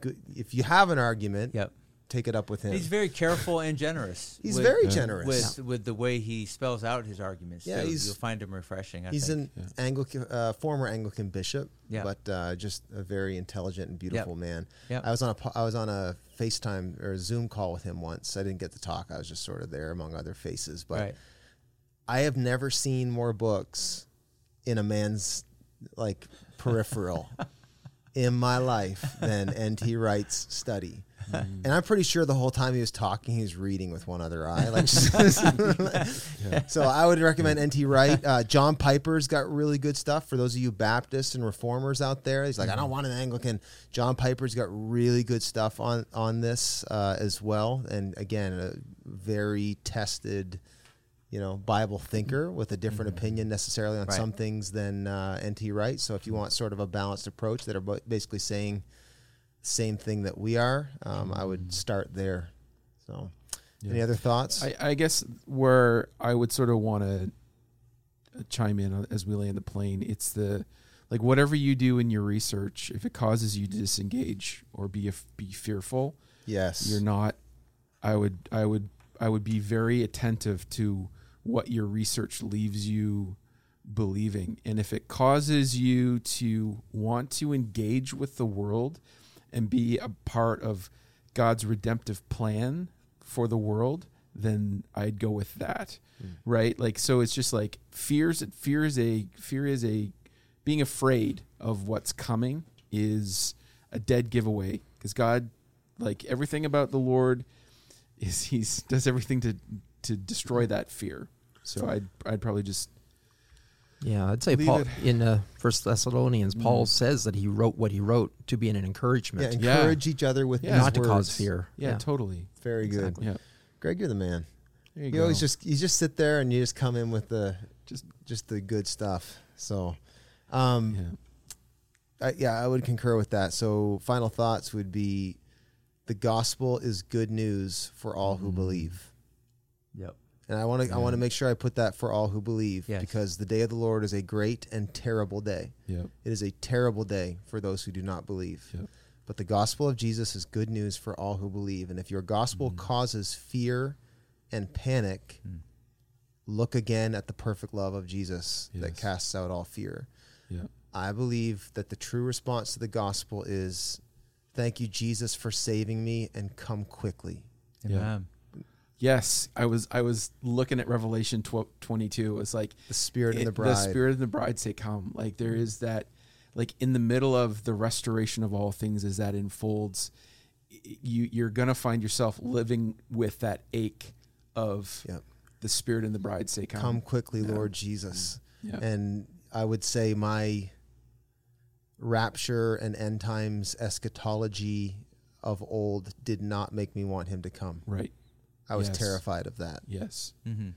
Good, if you have an argument, yep. take it up with him. He's very careful and generous. With the way he spells out his arguments. Yeah, so you'll find him refreshing. I think he's an Anglican, former Anglican bishop, yeah. but just a very intelligent and beautiful yep. man. Yep. I was on a FaceTime or a Zoom call with him once. I didn't get to talk. I was just sort of there among other faces. But right. I have never seen more books in a man's like peripheral in my life than N.T. Wright's study. Mm-hmm. And I'm pretty sure the whole time he was talking, he was reading with one other eye. Like, yeah. So I would recommend N.T. Wright. John Piper's got really good stuff for those of you Baptists and Reformers out there. He's like, mm-hmm. I don't want an Anglican. John Piper's got really good stuff on this as well. And again, a very tested, you know, Bible thinker with a different mm-hmm. opinion necessarily on right. some things than N.T. Wright. So if you want sort of a balanced approach that are basically saying same thing that we are, I would start there. So yeah. Any other thoughts? I guess where I would sort of want to chime in as we land the plane, it's the, like, whatever you do in your research, if it causes you to disengage or be fearful, yes, you're not, I would be very attentive to what your research leaves you believing. And if it causes you to want to engage with the world and be a part of God's redemptive plan for the world, then I'd go with that, right? Like, so it's just like fear is being afraid of what's coming is a dead giveaway, because God, like, everything about the Lord is he does everything to destroy that fear. So I'd probably just. Yeah, I'd say Paul in 1 Thessalonians, Paul says that he wrote what he wrote to be an encouragement. Yeah, encourage each other with these words. Not to cause fear. Yeah, yeah. Totally. Very good. Exactly. Yeah. Greg, you're the man. There you go. Always you just sit there and you just come in with the just the good stuff. So, I would concur with that. So final thoughts would be, the gospel is good news for all who believe. Yep. And I want to make sure I put that for all who believe, yes. because the day of the Lord is a great and terrible day. Yep. It is a terrible day for those who do not believe. Yep. But the gospel of Jesus is good news for all who believe. And if your gospel causes fear and panic, look again at the perfect love of Jesus that casts out all fear. Yep. I believe that the true response to the gospel is, thank you, Jesus, for saving me, and come quickly. Amen. Yeah. Yes, I was looking at Revelation 22. It's like the Spirit and the Bride. The Spirit and the Bride say, "Come!" Like, there is that, like, in the middle of the restoration of all things, as that unfolds, you're gonna find yourself living with that ache of the Spirit and the Bride say, "Come." Come quickly, yeah. Lord Jesus. Yeah. And I would say my rapture and end times eschatology of old did not make me want him to come. Right. I was terrified of that. Yes. Mm-hmm.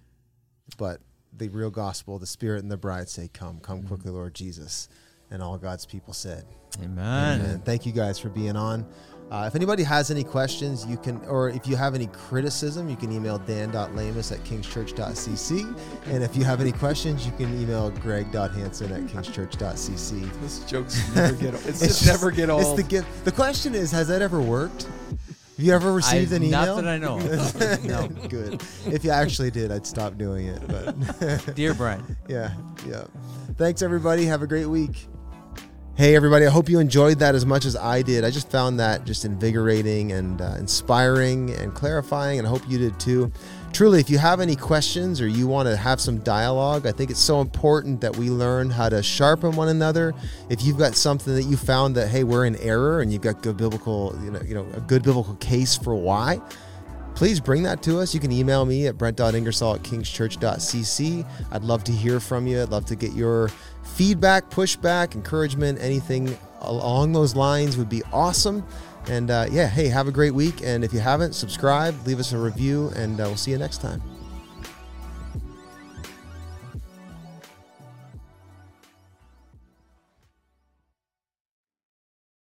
But the real gospel, the Spirit and the Bride say, "Come, come quickly, Lord Jesus." And all God's people said, "Amen." Amen. Thank you guys for being on. If anybody has any questions, you can, or if you have any criticism, you can email dan.lamus@kingschurch.cc. And if you have any questions, you can email greg.hansen@kingschurch.cc. Those jokes never get old. It's just never get old. It's the gift. The question is, has that ever worked? Have you ever received an email? Not that I know. No, good. If you actually did, I'd stop doing it. But dear Brian. Yeah. Thanks, everybody. Have a great week. Hey, everybody, I hope you enjoyed that as much as I did. I just found that just invigorating and inspiring and clarifying, and I hope you did too. Truly, if you have any questions or you want to have some dialogue, I think it's so important that we learn how to sharpen one another. If you've got something that you found that, hey, we're in error, and you've got good biblical, a good biblical case for why, please bring that to us. You can email me at brent.ingersoll@kingschurch.cc. I'd love to hear from you. I'd love to get your feedback, pushback, encouragement, anything along those lines would be awesome. And hey, have a great week. And if you haven't, subscribe, leave us a review, and we'll see you next time.